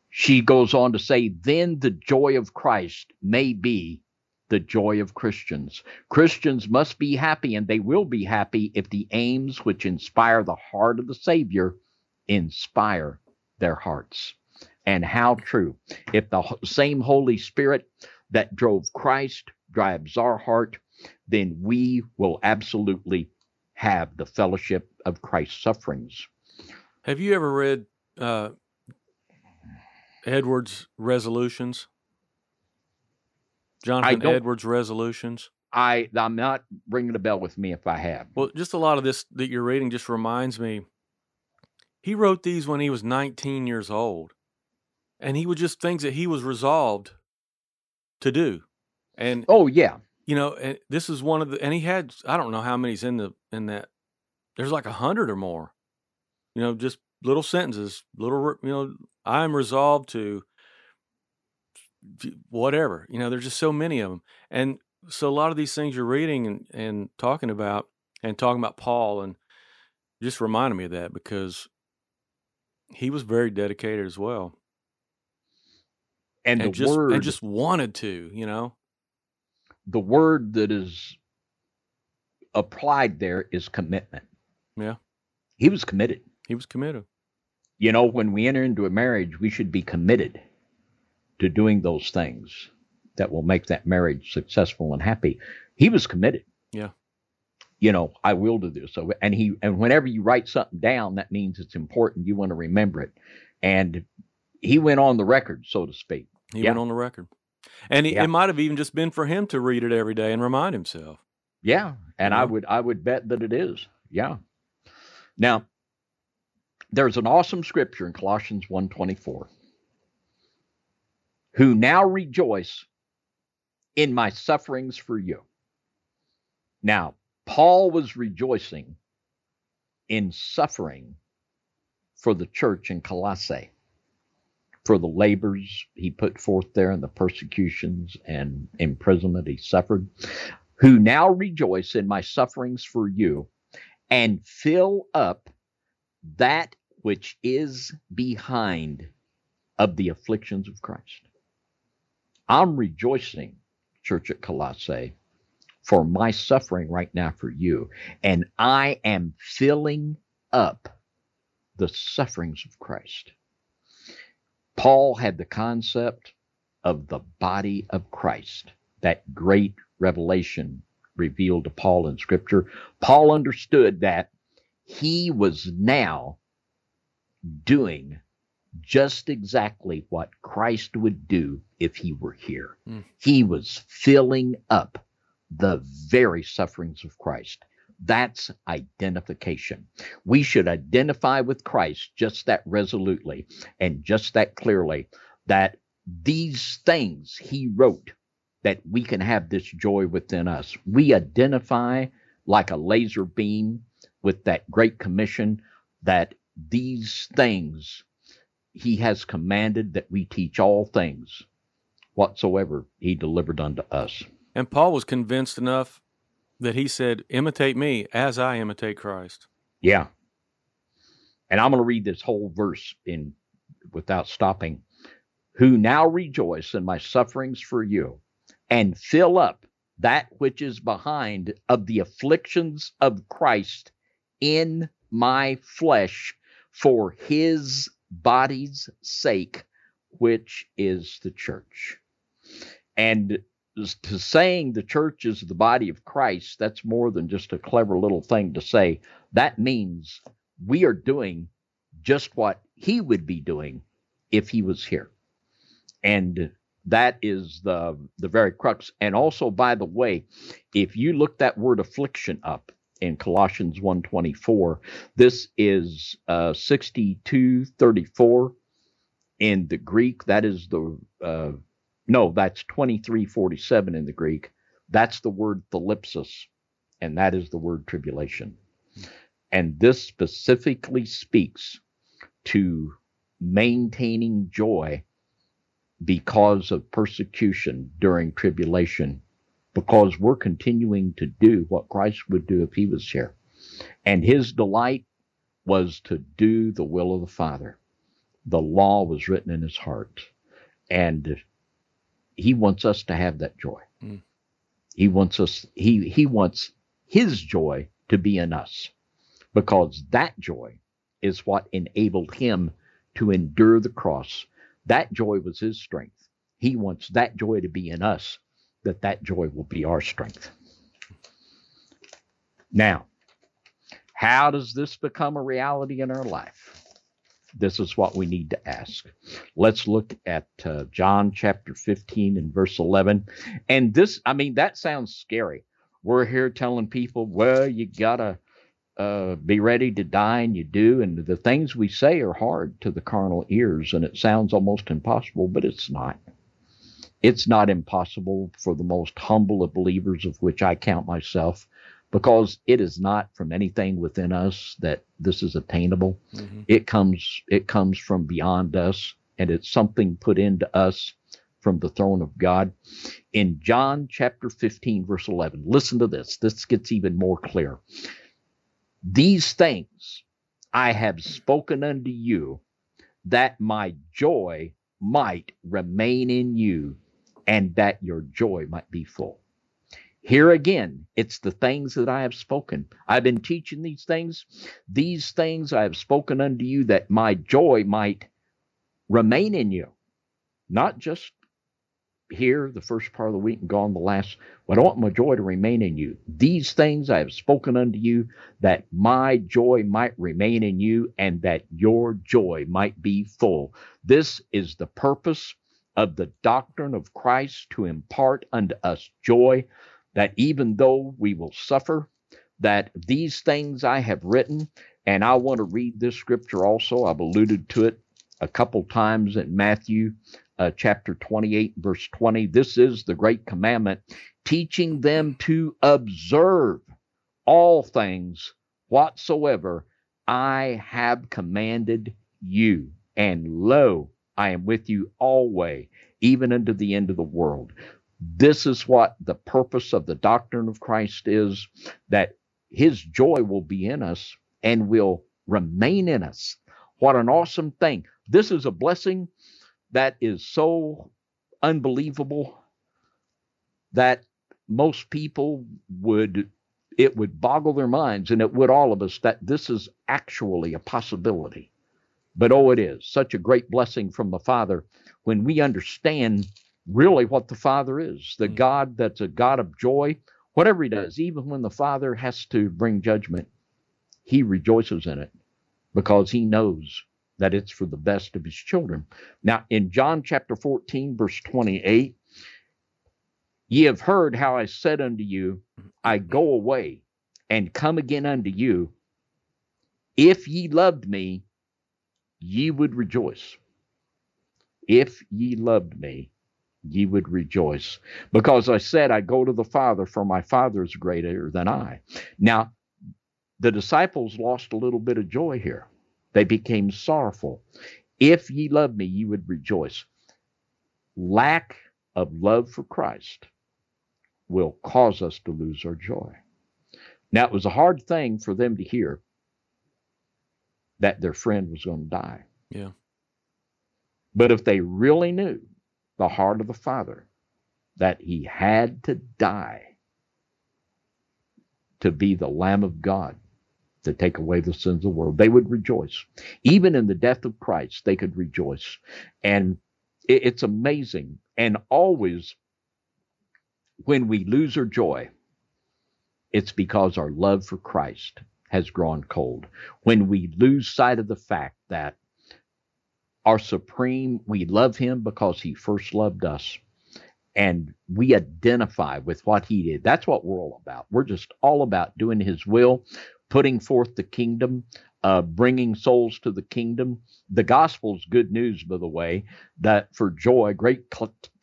She goes on to say, "Then the joy of Christ may be the joy of Christians." Christians must be happy, and they will be happy if the aims which inspire the heart of the Savior inspire their hearts. And how true. If the same Holy Spirit that drove Christ drives our heart, then we will absolutely have the fellowship of Christ's sufferings. Have you ever read uh, Edwards' resolutions? Jonathan Edwards' resolutions? I, I'm not ringing a bell with me if I have. Well, just a lot of this that you're reading just reminds me. He wrote these when he was nineteen years old, and he was just things that he was resolved to do. And oh, yeah. You know, and this is one of the, and he had, I don't know how many's in the, in that, there's like a hundred or more, you know, just little sentences, little, you know, I'm resolved to whatever, you know, there's just so many of them. And so a lot of these things you're reading and, and talking about and talking about Paul, and just reminded me of that because he was very dedicated as well. And, and the just, word. And just wanted to, you know. The word that is applied there is commitment. Yeah. He was committed. He was committed. You know, when we enter into a marriage, we should be committed to doing those things that will make that marriage successful and happy. He was committed. Yeah. You know, I will do this. So, and he, and whenever you write something down, that means it's important. You want to remember it. And he went on the record, so to speak. He yeah. went on the record. And he, yeah. it might have even just been for him to read it every day and remind himself. Yeah, and yeah. I would I would bet that it is. Yeah. Now, there's an awesome scripture in Colossians one twenty-four. "Who now rejoice in my sufferings for you." Now, Paul was rejoicing in suffering for the church in Colossae, for the labors he put forth there and the persecutions and imprisonment he suffered. "Who now rejoice in my sufferings for you, and fill up that which is behind of the afflictions of Christ. I'm rejoicing, church at Colossae, for my suffering right now for you. And I am filling up the sufferings of Christ. Paul had the concept of the body of Christ, that great revelation revealed to Paul in Scripture. Paul understood that he was now doing just exactly what Christ would do if he were here. Mm. He was filling up the very sufferings of Christ. That's identification. We should identify with Christ just that resolutely and just that clearly, that these things he wrote, that we can have this joy within us. We identify like a laser beam with that great commission, that these things he has commanded, that we teach all things whatsoever he delivered unto us. And Paul was convinced enough that he said, imitate me as I imitate Christ. Yeah. And I'm going to read this whole verse in without stopping. Who now rejoice in my sufferings for you, and fill up that which is behind of the afflictions of Christ in my flesh for his body's sake, which is the church. And to saying the church is the body of Christ, that's more than just a clever little thing to say. That means we are doing just what he would be doing if he was here. And that is the, the very crux. And also, by the way, if you look that word affliction up in Colossians one twenty-four, this is uh, sixty-two thirty-four in the Greek. That is the, uh, no, that's twenty-three forty-seven in the Greek. That's the word thalipsis, and that is the word tribulation. And this specifically speaks to maintaining joy because of persecution during tribulation, because we're continuing to do what Christ would do if he was here. And his delight was to do the will of the Father. The law was written in his heart, and he wants us to have that joy. Mm. He wants us, he, he wants his joy to be in us, because that joy is what enabled him to endure the cross. That joy was his strength. He wants that joy to be in us, that that joy will be our strength. Now, how does this become a reality in our life? This is what we need to ask. Let's look at uh, John chapter fifteen and verse eleven. And this, I mean, that sounds scary. We're here telling people, well, you got to Uh, be ready to die, and you do. And the things we say are hard to the carnal ears, and it sounds almost impossible, but it's not. It's not impossible for the most humble of believers, of which I count myself, because it is not from anything within us that this is attainable. Mm-hmm. It comes, it comes from beyond us, and it's something put into us from the throne of God. In John chapter fifteen, verse eleven, listen to this. This gets even more clear. These things I have spoken unto you, that my joy might remain in you, and that your joy might be full. Here again, it's the things that I have spoken. I've been teaching these things. These things I have spoken unto you, that my joy might remain in you. Not just here, the first part of the week, and gone the last. Well, I want my joy to remain in you. These things I have spoken unto you, that my joy might remain in you, and that your joy might be full. This is the purpose of the doctrine of Christ, to impart unto us joy, that even though we will suffer, that these things I have written. And I want to read this scripture also. I've alluded to it a couple times in Matthew Uh, chapter twenty-eight, verse twenty. This is the great commandment, teaching them to observe all things whatsoever I have commanded you. And lo, I am with you always, even unto the end of the world. This is what the purpose of the doctrine of Christ is, that his joy will be in us and will remain in us. What an awesome thing. This is a blessing that is so unbelievable that most people would, it would boggle their minds, and it would all of us, that this is actually a possibility. But oh, it is such a great blessing from the Father when we understand really what the Father is, the God that's a God of joy. Whatever he does, even when the Father has to bring judgment, he rejoices in it because he knows that it's for the best of his children. Now, in John chapter fourteen, verse twenty-eight, ye have heard how I said unto you, I go away and come again unto you. If ye loved me, ye would rejoice. If ye loved me, ye would rejoice, because I said, I go to the Father, for my Father is greater than I. Now, the disciples lost a little bit of joy here. They became sorrowful. If ye love me, ye would rejoice. Lack of love for Christ will cause us to lose our joy. Now, it was a hard thing for them to hear that their friend was going to die. Yeah. But if they really knew the heart of the Father, that he had to die to be the Lamb of God to take away the sins of the world, they would rejoice. Even in the death of Christ, they could rejoice. And it's amazing. And always when we lose our joy, it's because our love for Christ has grown cold. When we lose sight of the fact that our supreme, we love him because he first loved us, and we identify with what he did. That's what we're all about. We're just all about doing his will, putting forth the kingdom, uh, bringing souls to the kingdom. The gospel's good news, by the way, that for joy, great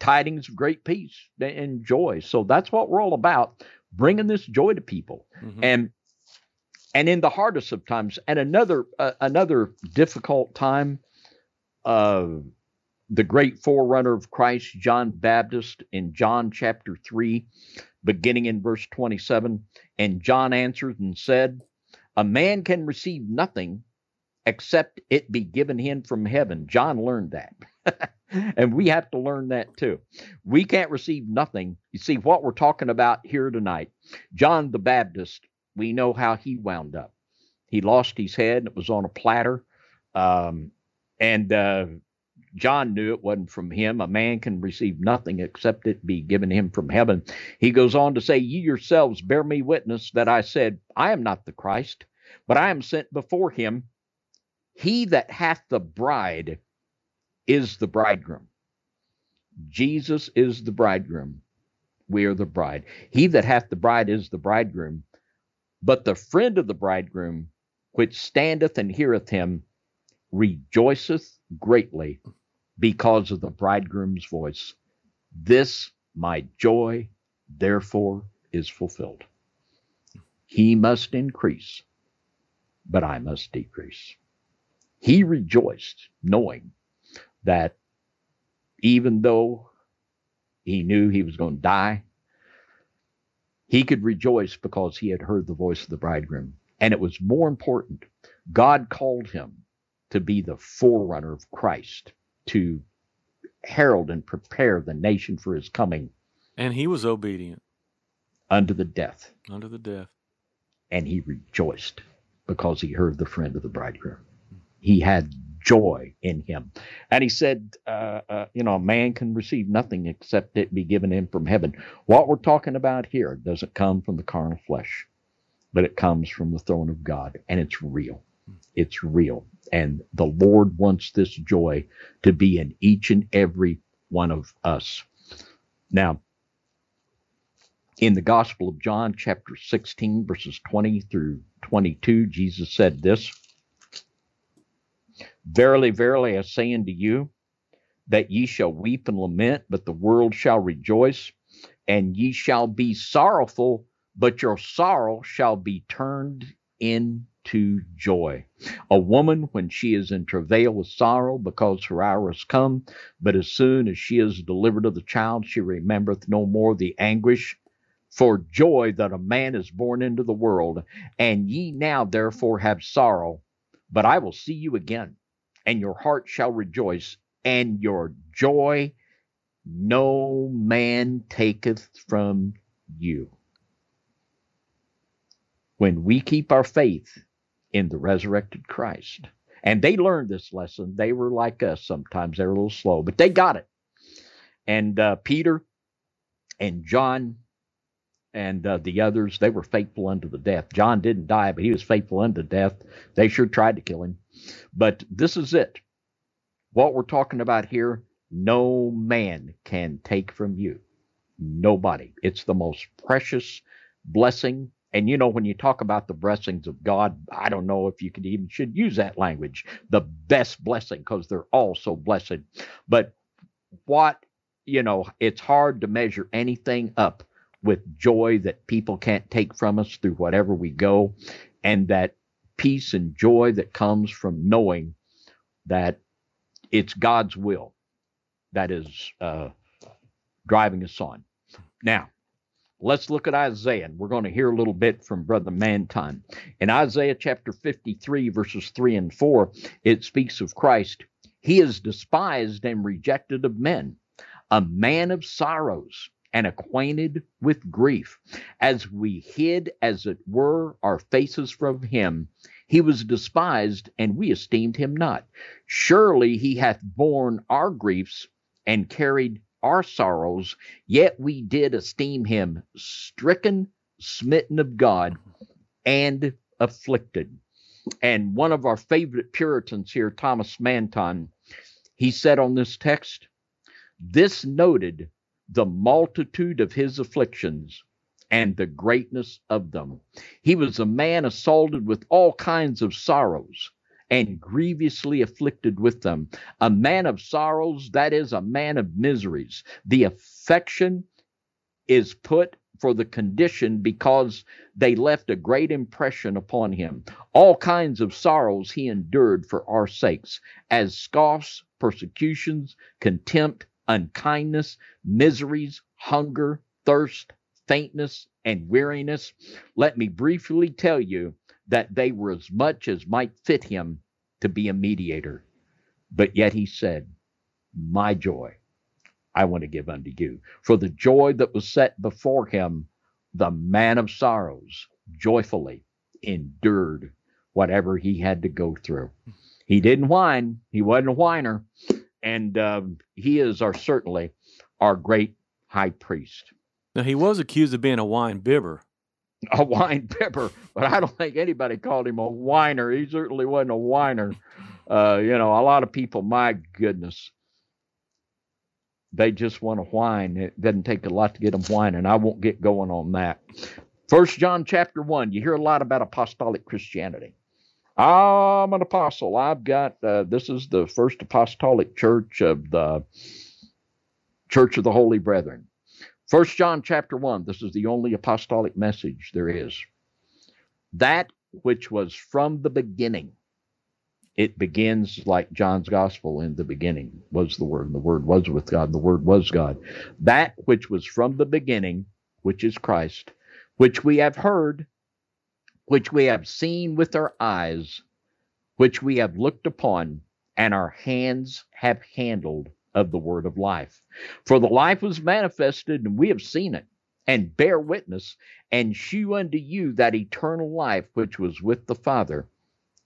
tidings of great peace and joy. So that's what we're all about, bringing this joy to people. Mm-hmm. And and in the hardest of times, and another uh, another difficult time, Uh, the great forerunner of Christ, John Baptist, in John chapter three, beginning in verse twenty-seven, and John answered and said, a man can receive nothing except it be given him from heaven. John learned that. And we have to learn that too. We can't receive nothing. You see, what we're talking about here tonight, John the Baptist, we know how he wound up. He lost his head, and it was on a platter. Um, And uh, John knew it wasn't from him. A man can receive nothing except it be given him from heaven. He goes on to say, ye yourselves bear me witness that I said, I am not the Christ, but I am sent before him. He that hath the bride is the bridegroom. Jesus is the bridegroom. We are the bride. He that hath the bride is the bridegroom. But the friend of the bridegroom, which standeth and heareth him, rejoiceth greatly because of the bridegroom's voice. This my joy, therefore, is fulfilled. He must increase, but I must decrease. He rejoiced, knowing that even though he knew he was going to die, he could rejoice because he had heard the voice of the bridegroom. And it was more important. God called him to be the forerunner of Christ, to herald and prepare the nation for his coming. And he was obedient. Unto the death. Unto the death. And he rejoiced because he heard the friend of the bridegroom. He had joy in him. And he said, uh, uh, you know, a man can receive nothing except it be given him from heaven. What we're talking about here doesn't come from the carnal flesh, but it comes from the throne of God, and it's real. It's real. And the Lord wants this joy to be in each and every one of us. Now, in the Gospel of John, chapter sixteen, verses twenty through twenty-two, Jesus said this, verily, verily, I say unto you, that ye shall weep and lament, but the world shall rejoice, and ye shall be sorrowful, but your sorrow shall be turned into to joy. A woman, when she is in travail with sorrow, because her hour is come, but as soon as she is delivered of the child, she remembereth no more the anguish for joy that a man is born into the world. And ye now therefore have sorrow, but I will see you again, and your heart shall rejoice, and your joy no man taketh from you. When we keep our faith in the resurrected Christ, and they learned this lesson. They were like us sometimes. They were a little slow, but they got it. And uh, Peter and John and uh, the others, they were faithful unto the death. John didn't die, but he was faithful unto death. They sure tried to kill him. But this is it. What we're talking about here, no man can take from you. Nobody. It's the most precious blessing. And you know, when you talk about the blessings of God, I don't know if you could even should use that language, the best blessing, because they're all so blessed. But what, you know, it's hard to measure anything up with joy that people can't take from us through whatever we go, and that peace and joy that comes from knowing that it's God's will that is uh, driving us on. Now, let's look at Isaiah, and we're going to hear a little bit from Brother Manton. In Isaiah chapter fifty-three, verses three and four, it speaks of Christ. He is despised and rejected of men, a man of sorrows and acquainted with grief. As we hid, as it were, our faces from him, he was despised, and we esteemed him not. Surely he hath borne our griefs and carried our sorrows, yet we did esteem him stricken, smitten of God, and afflicted. And one of our favorite Puritans here, Thomas Manton, he said on this text, "This noted the multitude of his afflictions and the greatness of them. He was a man assaulted with all kinds of sorrows, and grievously afflicted with them. A man of sorrows, that is, a man of miseries. The affection is put for the condition because they left a great impression upon him. All kinds of sorrows he endured for our sakes, as scoffs, persecutions, contempt, unkindness, miseries, hunger, thirst, faintness, and weariness. Let me briefly tell you that they were as much as might fit him to be a mediator. But yet he said, my joy I want to give unto you." For the joy that was set before him, the man of sorrows joyfully endured whatever he had to go through. He didn't whine. He wasn't a whiner. And um, he is our certainly our great high priest. Now, he was accused of being a wine bibber. A wine bibber, but I don't think anybody called him a whiner. He certainly wasn't a whiner. Uh, you know, a lot of people, my goodness, they just want to whine. It doesn't take a lot to get them whining. I won't get going on that. First John chapter one, you hear a lot about apostolic Christianity. I'm an apostle. I've got, uh, this is the first apostolic church of the Church of the Holy Brethren. First John chapter one, this is the only apostolic message there is. That which was from the beginning. It begins like John's gospel, in the beginning was the Word, and the Word was with God, and the Word was God. That which was from the beginning, which is Christ, which we have heard, which we have seen with our eyes, which we have looked upon, and our hands have handled of the word of life. For the life was manifested, and we have seen it, and bear witness, and shew unto you that eternal life which was with the Father,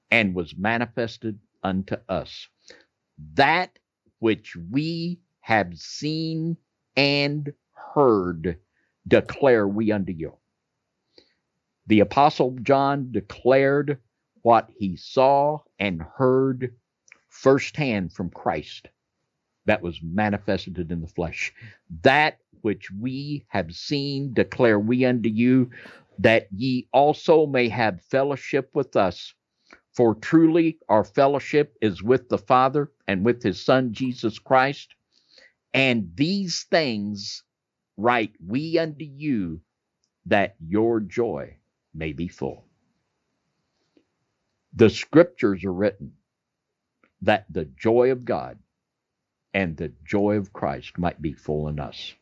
and was manifested unto us. That which we have seen and heard, declare we unto you. The Apostle John declared what he saw and heard firsthand from Christ, that was manifested in the flesh. That which we have seen declare we unto you, that ye also may have fellowship with us. For truly our fellowship is with the Father and with his Son, Jesus Christ. And these things write we unto you, that your joy may be full. The scriptures are written that the joy of God and the joy of Christ might be full in us.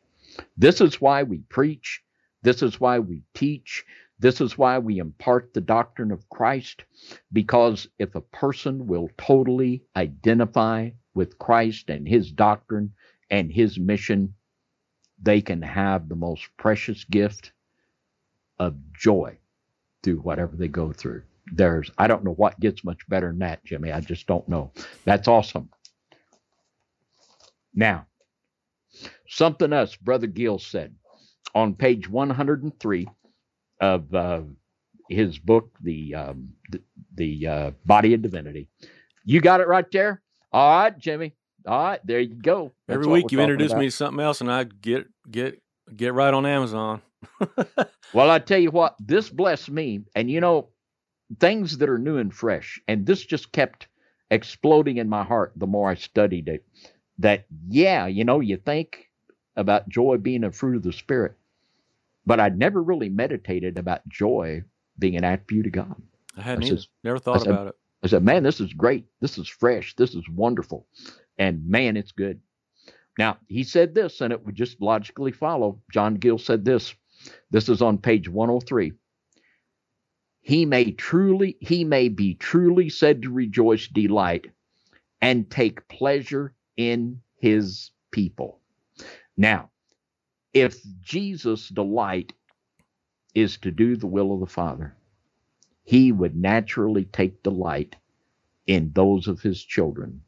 This is why we preach. This is why we teach. This is why we impart the doctrine of Christ, because if a person will totally identify with Christ and his doctrine and his mission, they can have the most precious gift of joy through whatever they go through. There's, I don't know what gets much better than that, Jimmy. I just don't know. That's awesome. Now, something else Brother Gill said on page one hundred three of uh, his book, The um, the, the uh, Body of Divinity. You got it right there? All right, Jimmy. All right, there you go. That's every week you introduce about me to something else, and I get get get right on Amazon. Well, I tell you what, this blessed me. And, you know, things that are new and fresh, and this just kept exploding in my heart the more I studied it, that, yeah, you know, you think about joy being a fruit of the Spirit, but I'd never really meditated about joy being an attribute of God. I hadn't I says, never thought said, about it. I said, man, this is great. This is fresh. This is wonderful. And man, it's good. Now, he said this, and it would just logically follow. John Gill said this. This is on page one oh three. He may truly, he may be truly said to rejoice, delight, and take pleasure in his people. Now, if Jesus' delight is to do the will of the Father, he would naturally take delight in those of his children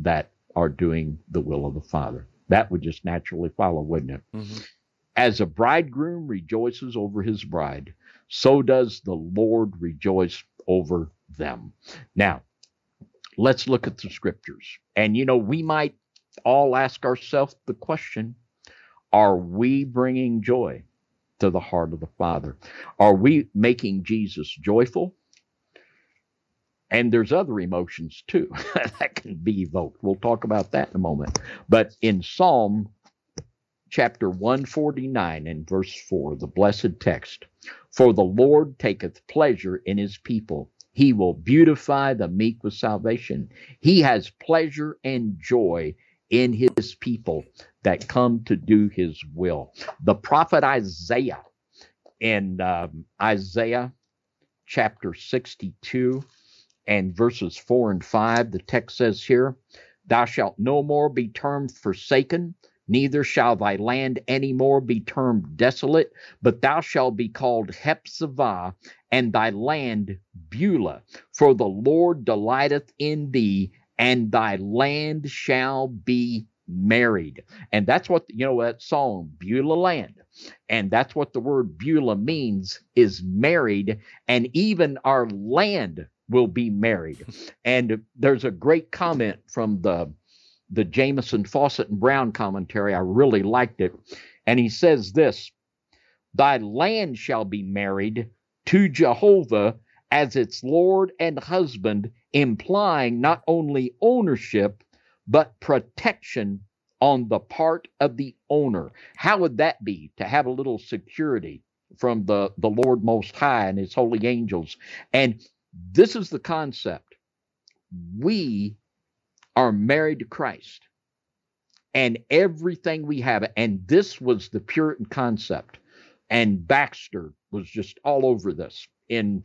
that are doing the will of the Father. That would just naturally follow, wouldn't it? Mm-hmm. As a bridegroom rejoices over his bride, so does the Lord rejoice over them. Now, let's look at the scriptures. And, you know, we might all ask ourselves the question, are we bringing joy to the heart of the Father? Are we making Jesus joyful? And there's other emotions, too, that can be evoked. We'll talk about that in a moment. But in Psalm chapter one forty-nine and verse four, the blessed text, for the Lord taketh pleasure in his people. He will beautify the meek with salvation. He has pleasure and joy in his people that come to do his will. The prophet Isaiah in um, Isaiah chapter sixty-two and verses four and five, the text says here, thou shalt no more be termed forsaken, neither shall thy land any more be termed desolate, but thou shalt be called Hephzibah, and thy land Beulah, for the Lord delighteth in thee, and thy land shall be married. And that's what, you know, that song, Beulah Land. And that's what the word Beulah means, is married, and even our land will be married. And there's a great comment from the, the Jameson, Fawcett, and Brown commentary. I really liked it. And he says this, thy land shall be married to Jehovah as its Lord and husband, implying not only ownership, but protection on the part of the owner. How would that be to have a little security from the, the Lord Most High and his holy angels? And this is the concept. We are married to Christ and everything we have. And this was the Puritan concept. And Baxter was just all over this in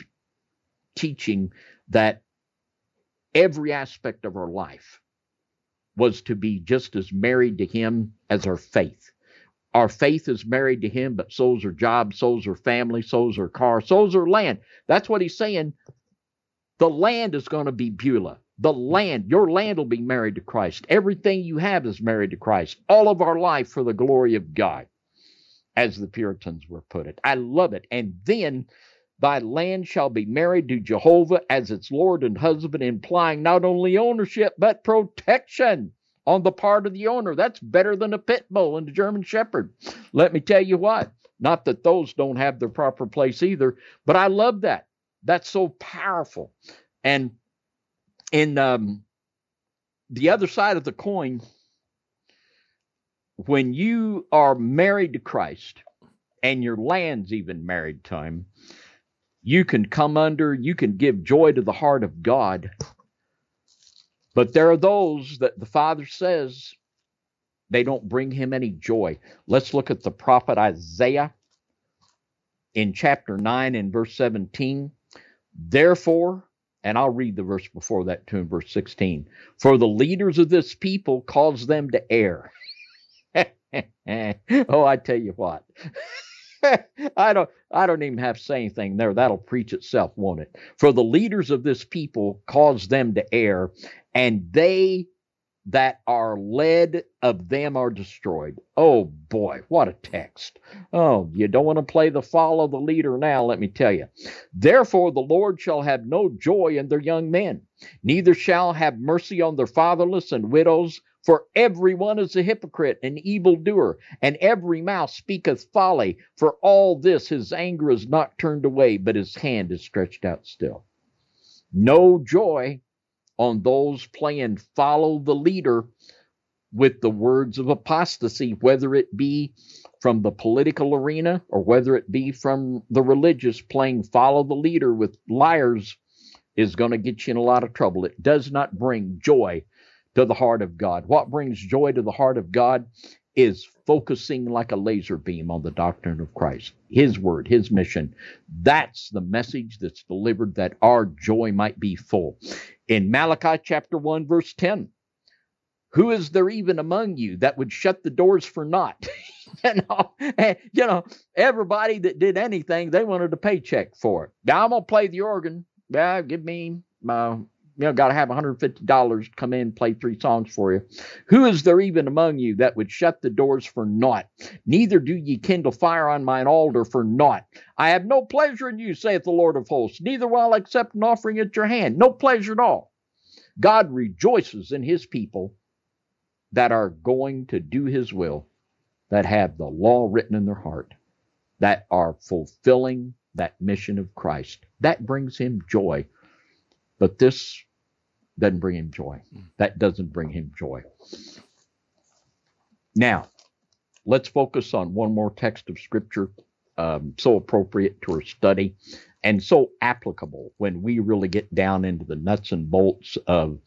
teaching that every aspect of our life was to be just as married to him as our faith. Our faith is married to him, but so's our job, so's our family, so's our car, so's our land. That's what he's saying. The land is going to be Beulah. The land, your land will be married to Christ. Everything you have is married to Christ. All of our life for the glory of God, as the Puritans were put it. I love it. And then thy land shall be married to Jehovah as its Lord and husband, implying not only ownership, but protection on the part of the owner. That's better than a pit bull and a German shepherd. Let me tell you what, not that those don't have their proper place either, but I love that. That's so powerful. And in um, the other side of the coin, when you are married to Christ and your land's even married to him, you can come under, you can give joy to the heart of God. But there are those that the Father says they don't bring him any joy. Let's look at the prophet Isaiah in chapter nine and verse seventeen. Therefore, And I'll read the verse before that too in verse sixteen. For the leaders of this people cause them to err. Oh, I tell you what. I don't I don't even have to say anything there. That'll preach itself, won't it? For the leaders of this people cause them to err, and they that are led of them are destroyed. Oh boy, what a text. Oh, you don't want to play the follow the leader now, let me tell you. Therefore, the Lord shall have no joy in their young men, neither shall have mercy on their fatherless and widows, for everyone is a hypocrite, an evildoer, and every mouth speaketh folly. For all this his anger is not turned away, but his hand is stretched out still. No joy on those playing follow the leader with the words of apostasy, whether it be from the political arena or whether it be from the religious. Playing follow the leader with liars is going to get you in a lot of trouble. It does not bring joy to the heart of God. What brings joy to the heart of God is focusing like a laser beam on the doctrine of Christ, his word, his mission. That's the message that's delivered, that our joy might be full. In Malachi chapter one, verse ten, who is there even among you that would shut the doors for naught? you, know, you know, everybody that did anything, they wanted a paycheck for it. Now, I'm going to play the organ. Yeah, give me my, you know, got to have one hundred fifty dollars to come in and play three songs for you. Who is there even among you that would shut the doors for naught? Neither do ye kindle fire on mine altar for naught. I have no pleasure in you, saith the Lord of hosts, neither will I accept an offering at your hand. No pleasure at all. God rejoices in his people that are going to do his will, that have the law written in their heart, that are fulfilling that mission of Christ. That brings him joy. But this doesn't bring him joy. That doesn't bring him joy. Now, let's focus on one more text of Scripture, um, so appropriate to our study and so applicable when we really get down into the nuts and bolts of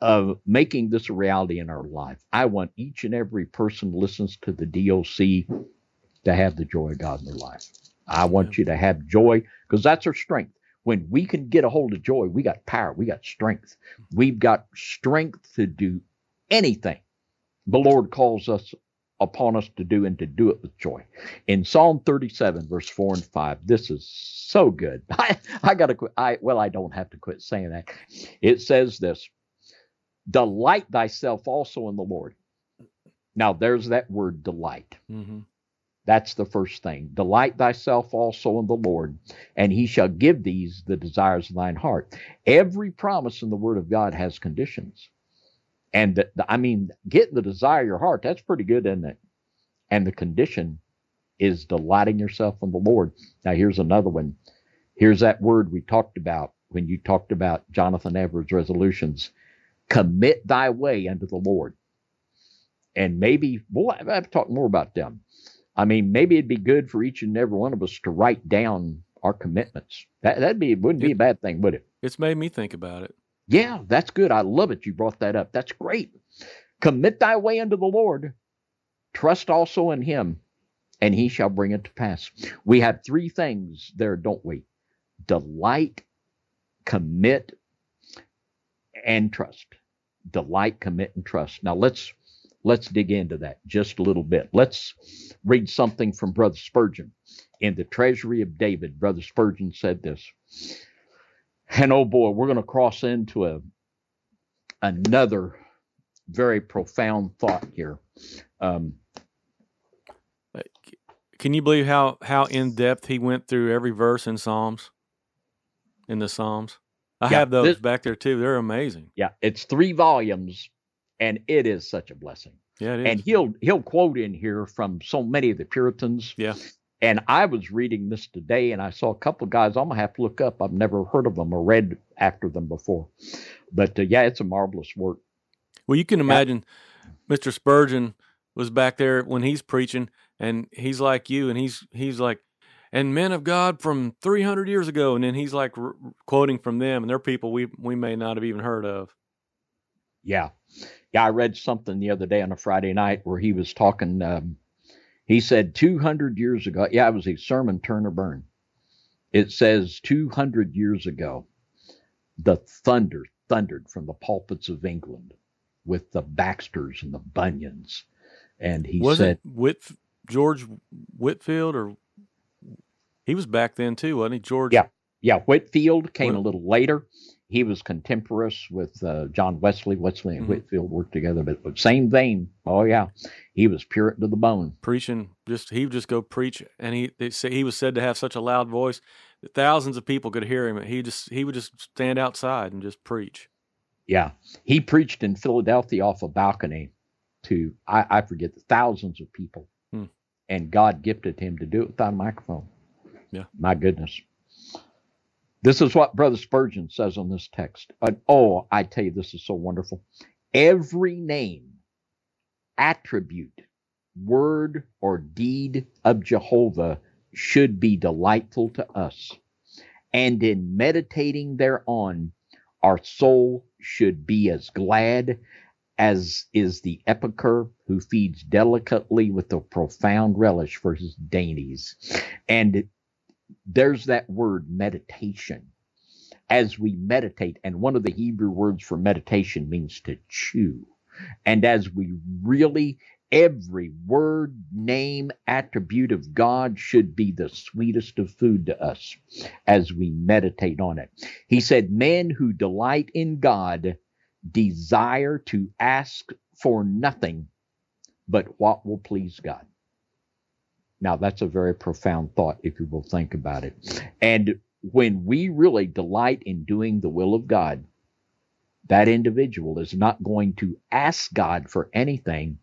of making this a reality in our life. I want each and every person who listens to the D O C to have the joy of God in their life. I want you to have joy, because that's our strength. When we can get a hold of joy, we got power, we got strength. We've got strength to do anything the Lord calls us upon us to do, and to do it with joy. In Psalm thirty-seven, verse four and five, this is so good. I, I got to quit. I, well, I don't have to quit saying that. It says this, delight thyself also in the Lord. Now, there's that word delight. Mm-hmm. That's the first thing. Delight thyself also in the Lord, and he shall give thee the desires of thine heart. Every promise in the word of God has conditions. And the, the, I mean, getting the desire of your heart, that's pretty good, isn't it? And the condition is delighting yourself in the Lord. Now, here's another one. Here's that word we talked about when you talked about Jonathan Edwards' resolutions. Commit thy way unto the Lord. And maybe, well, I've talked more about them. I mean, maybe it'd be good for each and every one of us to write down our commitments. That that'd be wouldn't be it, a bad thing, would it? It's made me think about it. Yeah, that's good. I love it. You brought that up. That's great. Commit thy way unto the Lord. Trust also in him, and he shall bring it to pass. We have three things there, don't we? Delight, commit, and trust. Delight, commit, and trust. Now let's Let's dig into that just a little bit. Let's read something from Brother Spurgeon. In the Treasury of David, Brother Spurgeon said this. And oh boy, we're going to cross into a, another very profound thought here. Um, Can you believe how, how in-depth he went through every verse in Psalms, in the Psalms? I yeah, have those this, back there too. They're amazing. Yeah, it's three volumes. And it is such a blessing. Yeah, it is. And he'll he'll quote in here from so many of the Puritans. Yeah. And I was reading this today, and I saw a couple of guys I'm going to have to look up. I've never heard of them or read after them before. But, uh, yeah, it's a marvelous work. Well, you can imagine yeah. Mister Spurgeon was back there when he's preaching, and he's like you, and he's he's like, and men of God from three hundred years ago. And then he's like re- quoting from them, and they're people we, we may not have even heard of. Yeah. Yeah, I read something the other day on a Friday night where he was talking. Um, he said two hundred years ago. Yeah, it was a sermon, Turn or Burn. It says two hundred years ago, the thunder thundered from the pulpits of England with the Baxters and the Bunyans. And he Wasn't said, Whitf- George Whitfield, or he was back then too, wasn't he? George. Yeah. Yeah. Whitfield came Whit- a little later. He was contemporaneous with uh, John Wesley. Wesley and mm-hmm. Whitfield worked together, but same vein. Oh yeah. He was Puritan to the bone. Preaching. Just, he would just go preach. And he, they say he was said to have such a loud voice that thousands of people could hear him. He just, he would just stand outside and just preach. Yeah. He preached in Philadelphia off a balcony to, I, I forget, the thousands of people. Hmm. And God gifted him to do it without a microphone. Yeah. My goodness. This is what Brother Spurgeon says on this text. Uh, oh, I tell you, this is so wonderful. Every name, attribute, word, or deed of Jehovah should be delightful to us. And in meditating thereon, our soul should be as glad as is the epicure who feeds delicately with a profound relish for his dainties. And it, there's that word meditation. As we meditate, and one of the Hebrew words for meditation means to chew. And as we really, every word, name, attribute of God should be the sweetest of food to us as we meditate on it. He said, men who delight in God desire to ask for nothing but what will please God. Now, that's a very profound thought, if you will think about it. And when we really delight in doing the will of God, that individual is not going to ask God for anything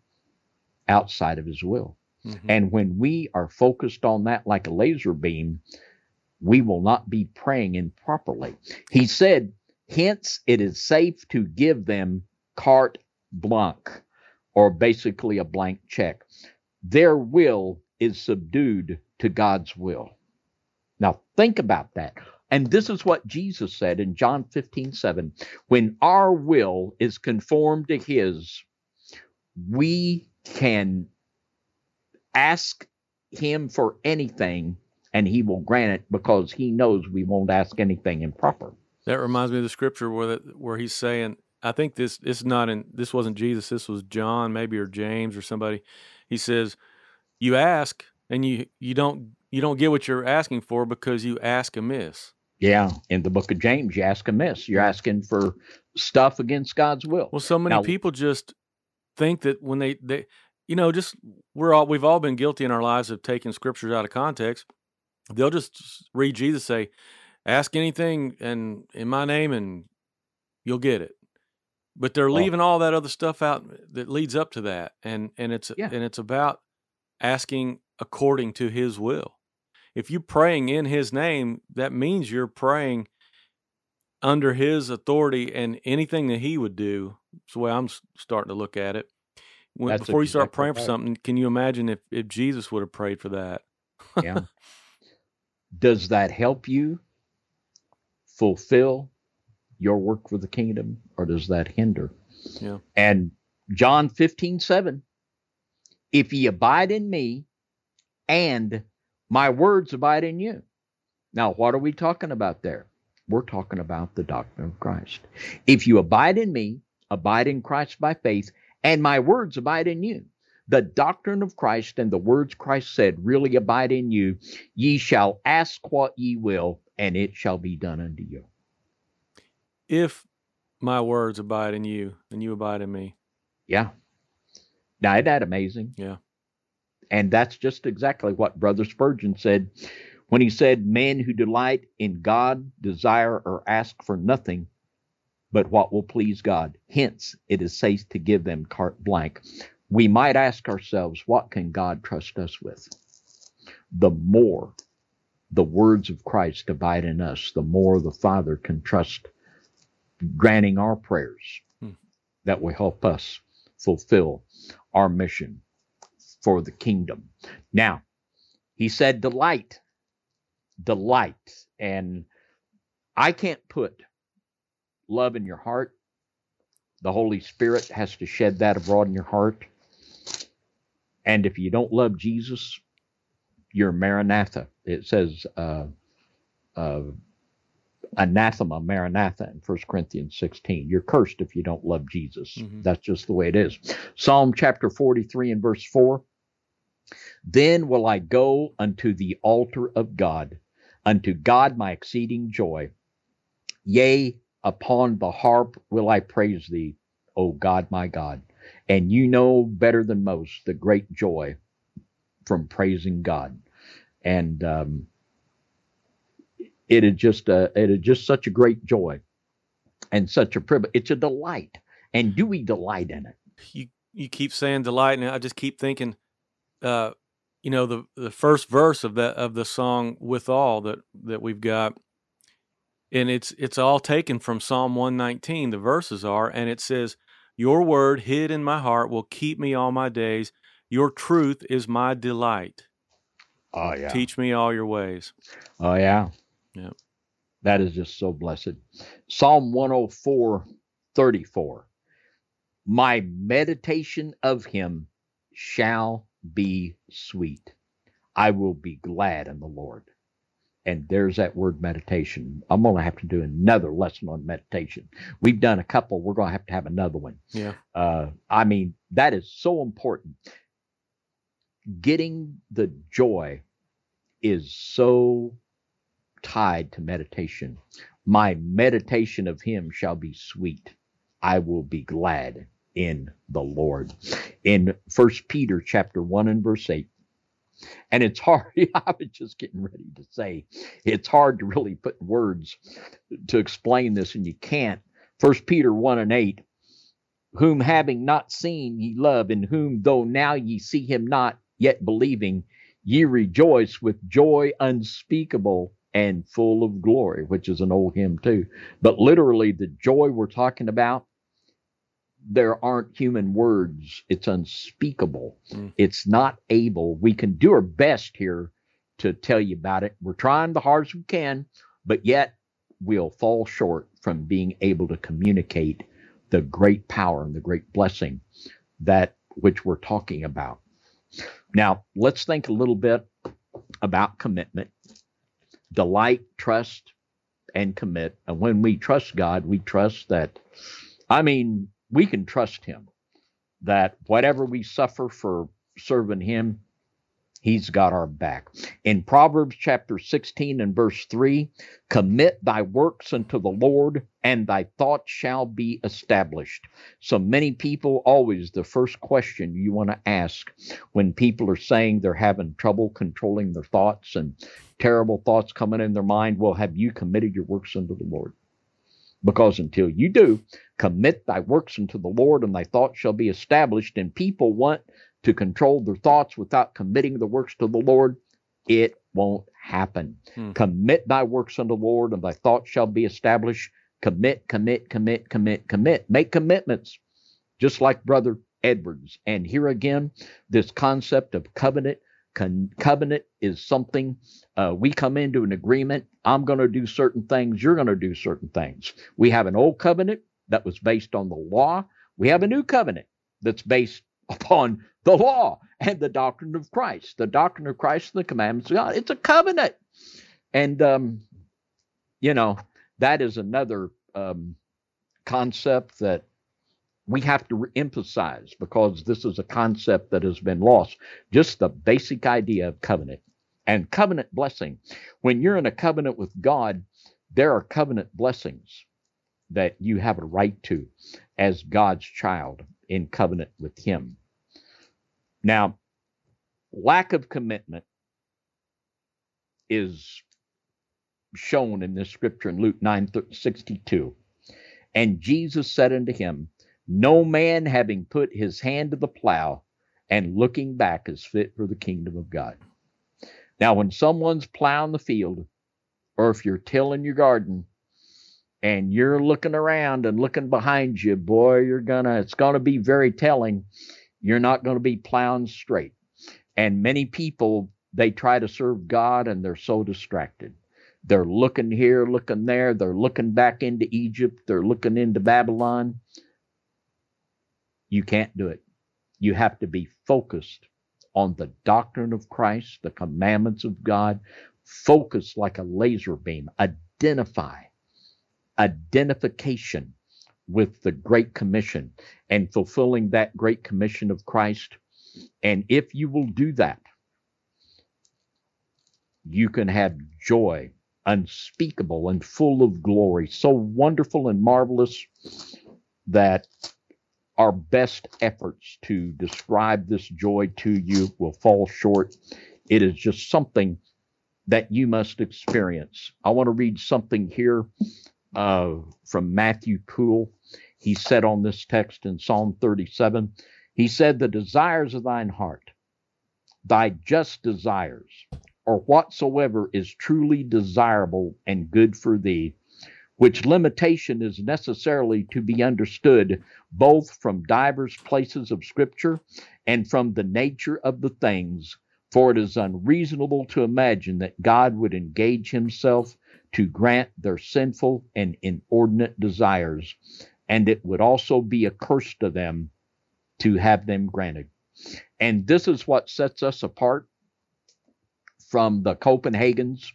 outside of his will. Mm-hmm. And when we are focused on that like a laser beam, we will not be praying improperly. He said, hence, it is safe to give them carte blanche, or basically a blank check. Their will is subdued to God's will. Now think about that. And this is what Jesus said in John fifteen seven. When our will is conformed to his, we can ask him for anything and he will grant it, because he knows we won't ask anything improper. That reminds me of the scripture where that, where he's saying, I think this it's not in this wasn't Jesus, this was John maybe, or James or somebody. He says, you ask and you, you don't you don't get what you're asking for because you ask amiss. Yeah, in the book of James, you ask amiss. You're asking for stuff against God's will. Well, so many now, people just think that when they, they you know, just we're all we've all been guilty in our lives of taking scriptures out of context. They'll just read Jesus say, "Ask anything and in my name, and you'll get it." But they're leaving well, all that other stuff out that leads up to that, and and it's yeah. and it's about asking according to his will. If you're praying in his name, that means you're praying under his authority and anything that he would do. It's the way I'm starting to look at it. When, before you start praying for something, can you imagine if, if Jesus would have prayed for that? Yeah. Does that help you fulfill your work for the kingdom, or does that hinder? Yeah. And John fifteen seven. If ye abide in me, and my words abide in you. Now, what are we talking about there? We're talking about the doctrine of Christ. If you abide in me, abide in Christ by faith, and my words abide in you. The doctrine of Christ and the words Christ said really abide in you. Ye shall ask what ye will, and it shall be done unto you. If my words abide in you, and you abide in me. Yeah. Now, isn't that amazing? Yeah. And that's just exactly what Brother Spurgeon said when he said, men who delight in God desire or ask for nothing but what will please God. Hence, it is safe to give them carte blanche. We might ask ourselves, what can God trust us with? The more the words of Christ abide in us, the more the Father can trust granting our prayers hmm. that will help us fulfill our mission for the kingdom. Now, he said delight, delight. And I can't put love in your heart. The Holy Spirit has to shed that abroad in your heart. And if you don't love Jesus, you're Maranatha. It says, uh, uh, anathema, maranatha in First Corinthians sixteen. You're cursed if you don't love Jesus. Mm-hmm. That's just the way it is. Psalm chapter forty-three and verse four. Then will I go unto the altar of God, unto God my exceeding joy. Yea, upon the harp will I praise thee, O God my God. And you know better than most the great joy from praising God. And um, it is just a, it is just such a great joy and such a privilege. It's a delight. And do we delight in it? You you keep saying delight, and I just keep thinking, uh, you know, the, the first verse of that of the song "Withal" that that we've got, and it's it's all taken from Psalm one nineteen. The verses are, and it says, "Your word hid in my heart will keep me all my days. Your truth is my delight. Oh yeah, teach me all your ways." Oh yeah, yeah. That is just so blessed. Psalm one oh four, thirty-four. My meditation of him shall be sweet. I will be glad in the Lord. And there's that word meditation. I'm going to have to do another lesson on meditation. We've done a couple. We're going to have to have another one. Yeah. Uh, I mean, that is so important. Getting the joy is so tied to meditation. My meditation of him shall be sweet. I will be glad in the Lord. In First Peter chapter one and verse eight. And it's hard, I was just getting ready to say, it's hard to really put words to explain this, and you can't. First Peter one and eight, whom having not seen ye love, in whom though now ye see him not, yet believing, ye rejoice with joy unspeakable and full of glory, which is an old hymn too. But literally the joy we're talking about, there aren't human words. It's unspeakable. Mm. It's not able. We can do our best here to tell you about it. We're trying the hardest we can, but yet we'll fall short from being able to communicate the great power and the great blessing that which we're talking about. Now, let's think a little bit about commitment, delight, trust, and commit. And when we trust God, we trust that, I mean, we can trust him that whatever we suffer for serving him, he's got our back. In Proverbs chapter sixteen and verse three, commit thy works unto the Lord, and thy thoughts shall be established. So many people, always the first question you want to ask when people are saying they're having trouble controlling their thoughts and terrible thoughts coming in their mind, well, have you committed your works unto the Lord? Because until you do, commit thy works unto the Lord, and thy thoughts shall be established. And people want to control their thoughts without committing the works to the Lord. It won't happen. Hmm. Commit thy works unto the Lord, and thy thoughts shall be established. Commit, commit, commit, commit, commit. Make commitments, just like Brother Edwards. And here again, this concept of covenant. Con- covenant is something uh, we come into an agreement. I'm going to do certain things. You're going to do certain things. We have an old covenant that was based on the law. We have a new covenant that's based upon the law and the doctrine of Christ, the doctrine of Christ and the commandments of God. It's a covenant. And, um, you know, that is another um, concept that we have to emphasize, because this is a concept that has been lost, just the basic idea of covenant and covenant blessing. When you're in a covenant with God, there are covenant blessings that you have a right to as God's child in covenant with him. Now, lack of commitment is shown in this scripture in Luke nine sixty-two. And Jesus said unto him, no man having put his hand to the plow and looking back is fit for the kingdom of God. Now, when someone's plowing the field, or if you're tilling your garden and you're looking around and looking behind you, boy, you're gonna, it's gonna be very telling. You're not gonna be plowing straight. And many people, they try to serve God and they're so distracted. They're looking here, looking there. They're looking back into Egypt. They're looking into Babylon. You can't do it. You have to be focused on the doctrine of Christ, the commandments of God. Focus like a laser beam. Identify identification with the Great Commission and fulfilling that Great Commission of Christ. And if you will do that, you can have joy unspeakable and full of glory, so wonderful and marvelous that our best efforts to describe this joy to you will fall short. It is just something that you must experience. I want to read something here uh, from Matthew Poole. He said on this text in Psalm thirty-seven, he said, "The desires of thine heart, thy just desires, or whatsoever is truly desirable and good for thee," which limitation is necessarily to be understood both from divers places of Scripture and from the nature of the things, for it is unreasonable to imagine that God would engage himself to grant their sinful and inordinate desires, and it would also be a curse to them to have them granted. And this is what sets us apart from the Copenhagens.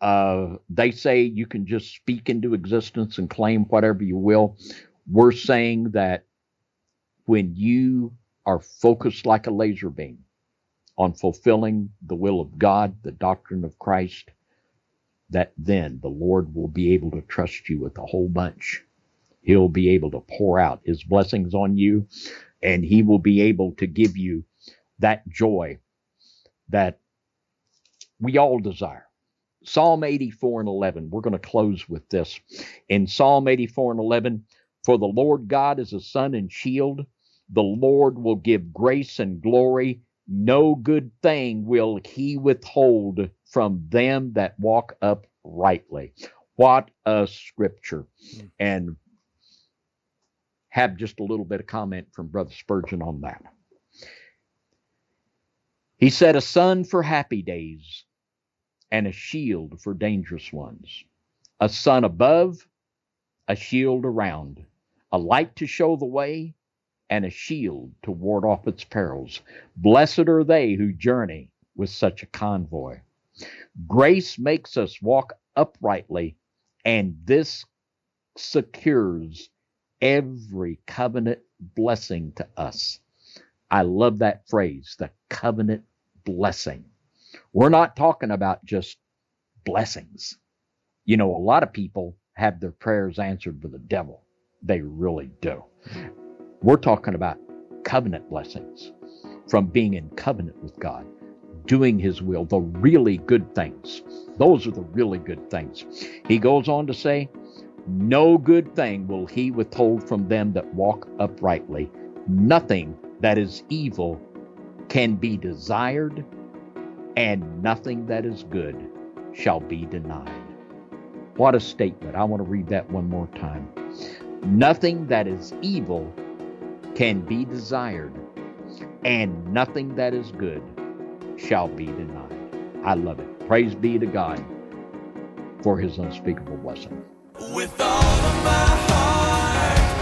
Uh, they say you can just speak into existence and claim whatever you will. We're saying that when you are focused like a laser beam on fulfilling the will of God, the doctrine of Christ, that then the Lord will be able to trust you with a whole bunch. He'll be able to pour out his blessings on you, and he will be able to give you that joy that we all desire. Psalm eighty-four and eleven. We're going to close with this. In Psalm eighty-four and eleven, "For the Lord God is a sun and shield. The Lord will give grace and glory. No good thing will he withhold from them that walk uprightly." What a scripture. And have just a little bit of comment from Brother Spurgeon on that. He said, "A sun for happy days, and a shield for dangerous ones. A sun above, a shield around, a light to show the way, and a shield to ward off its perils. Blessed are they who journey with such a convoy. Grace makes us walk uprightly, and this secures every covenant blessing to us." I love that phrase, the covenant blessing. We're not talking about just blessings. You know, a lot of people have their prayers answered for the devil. They really do. We're talking about covenant blessings from being in covenant with God, doing his will, the really good things. Those are the really good things. He goes on to say, "No good thing will he withhold from them that walk uprightly. Nothing that is evil can be desired, and nothing that is good shall be denied." What a statement. I want to read that one more time. Nothing that is evil can be desired, and nothing that is good shall be denied. I love it. Praise be to God for his unspeakable blessing. With all of my heart.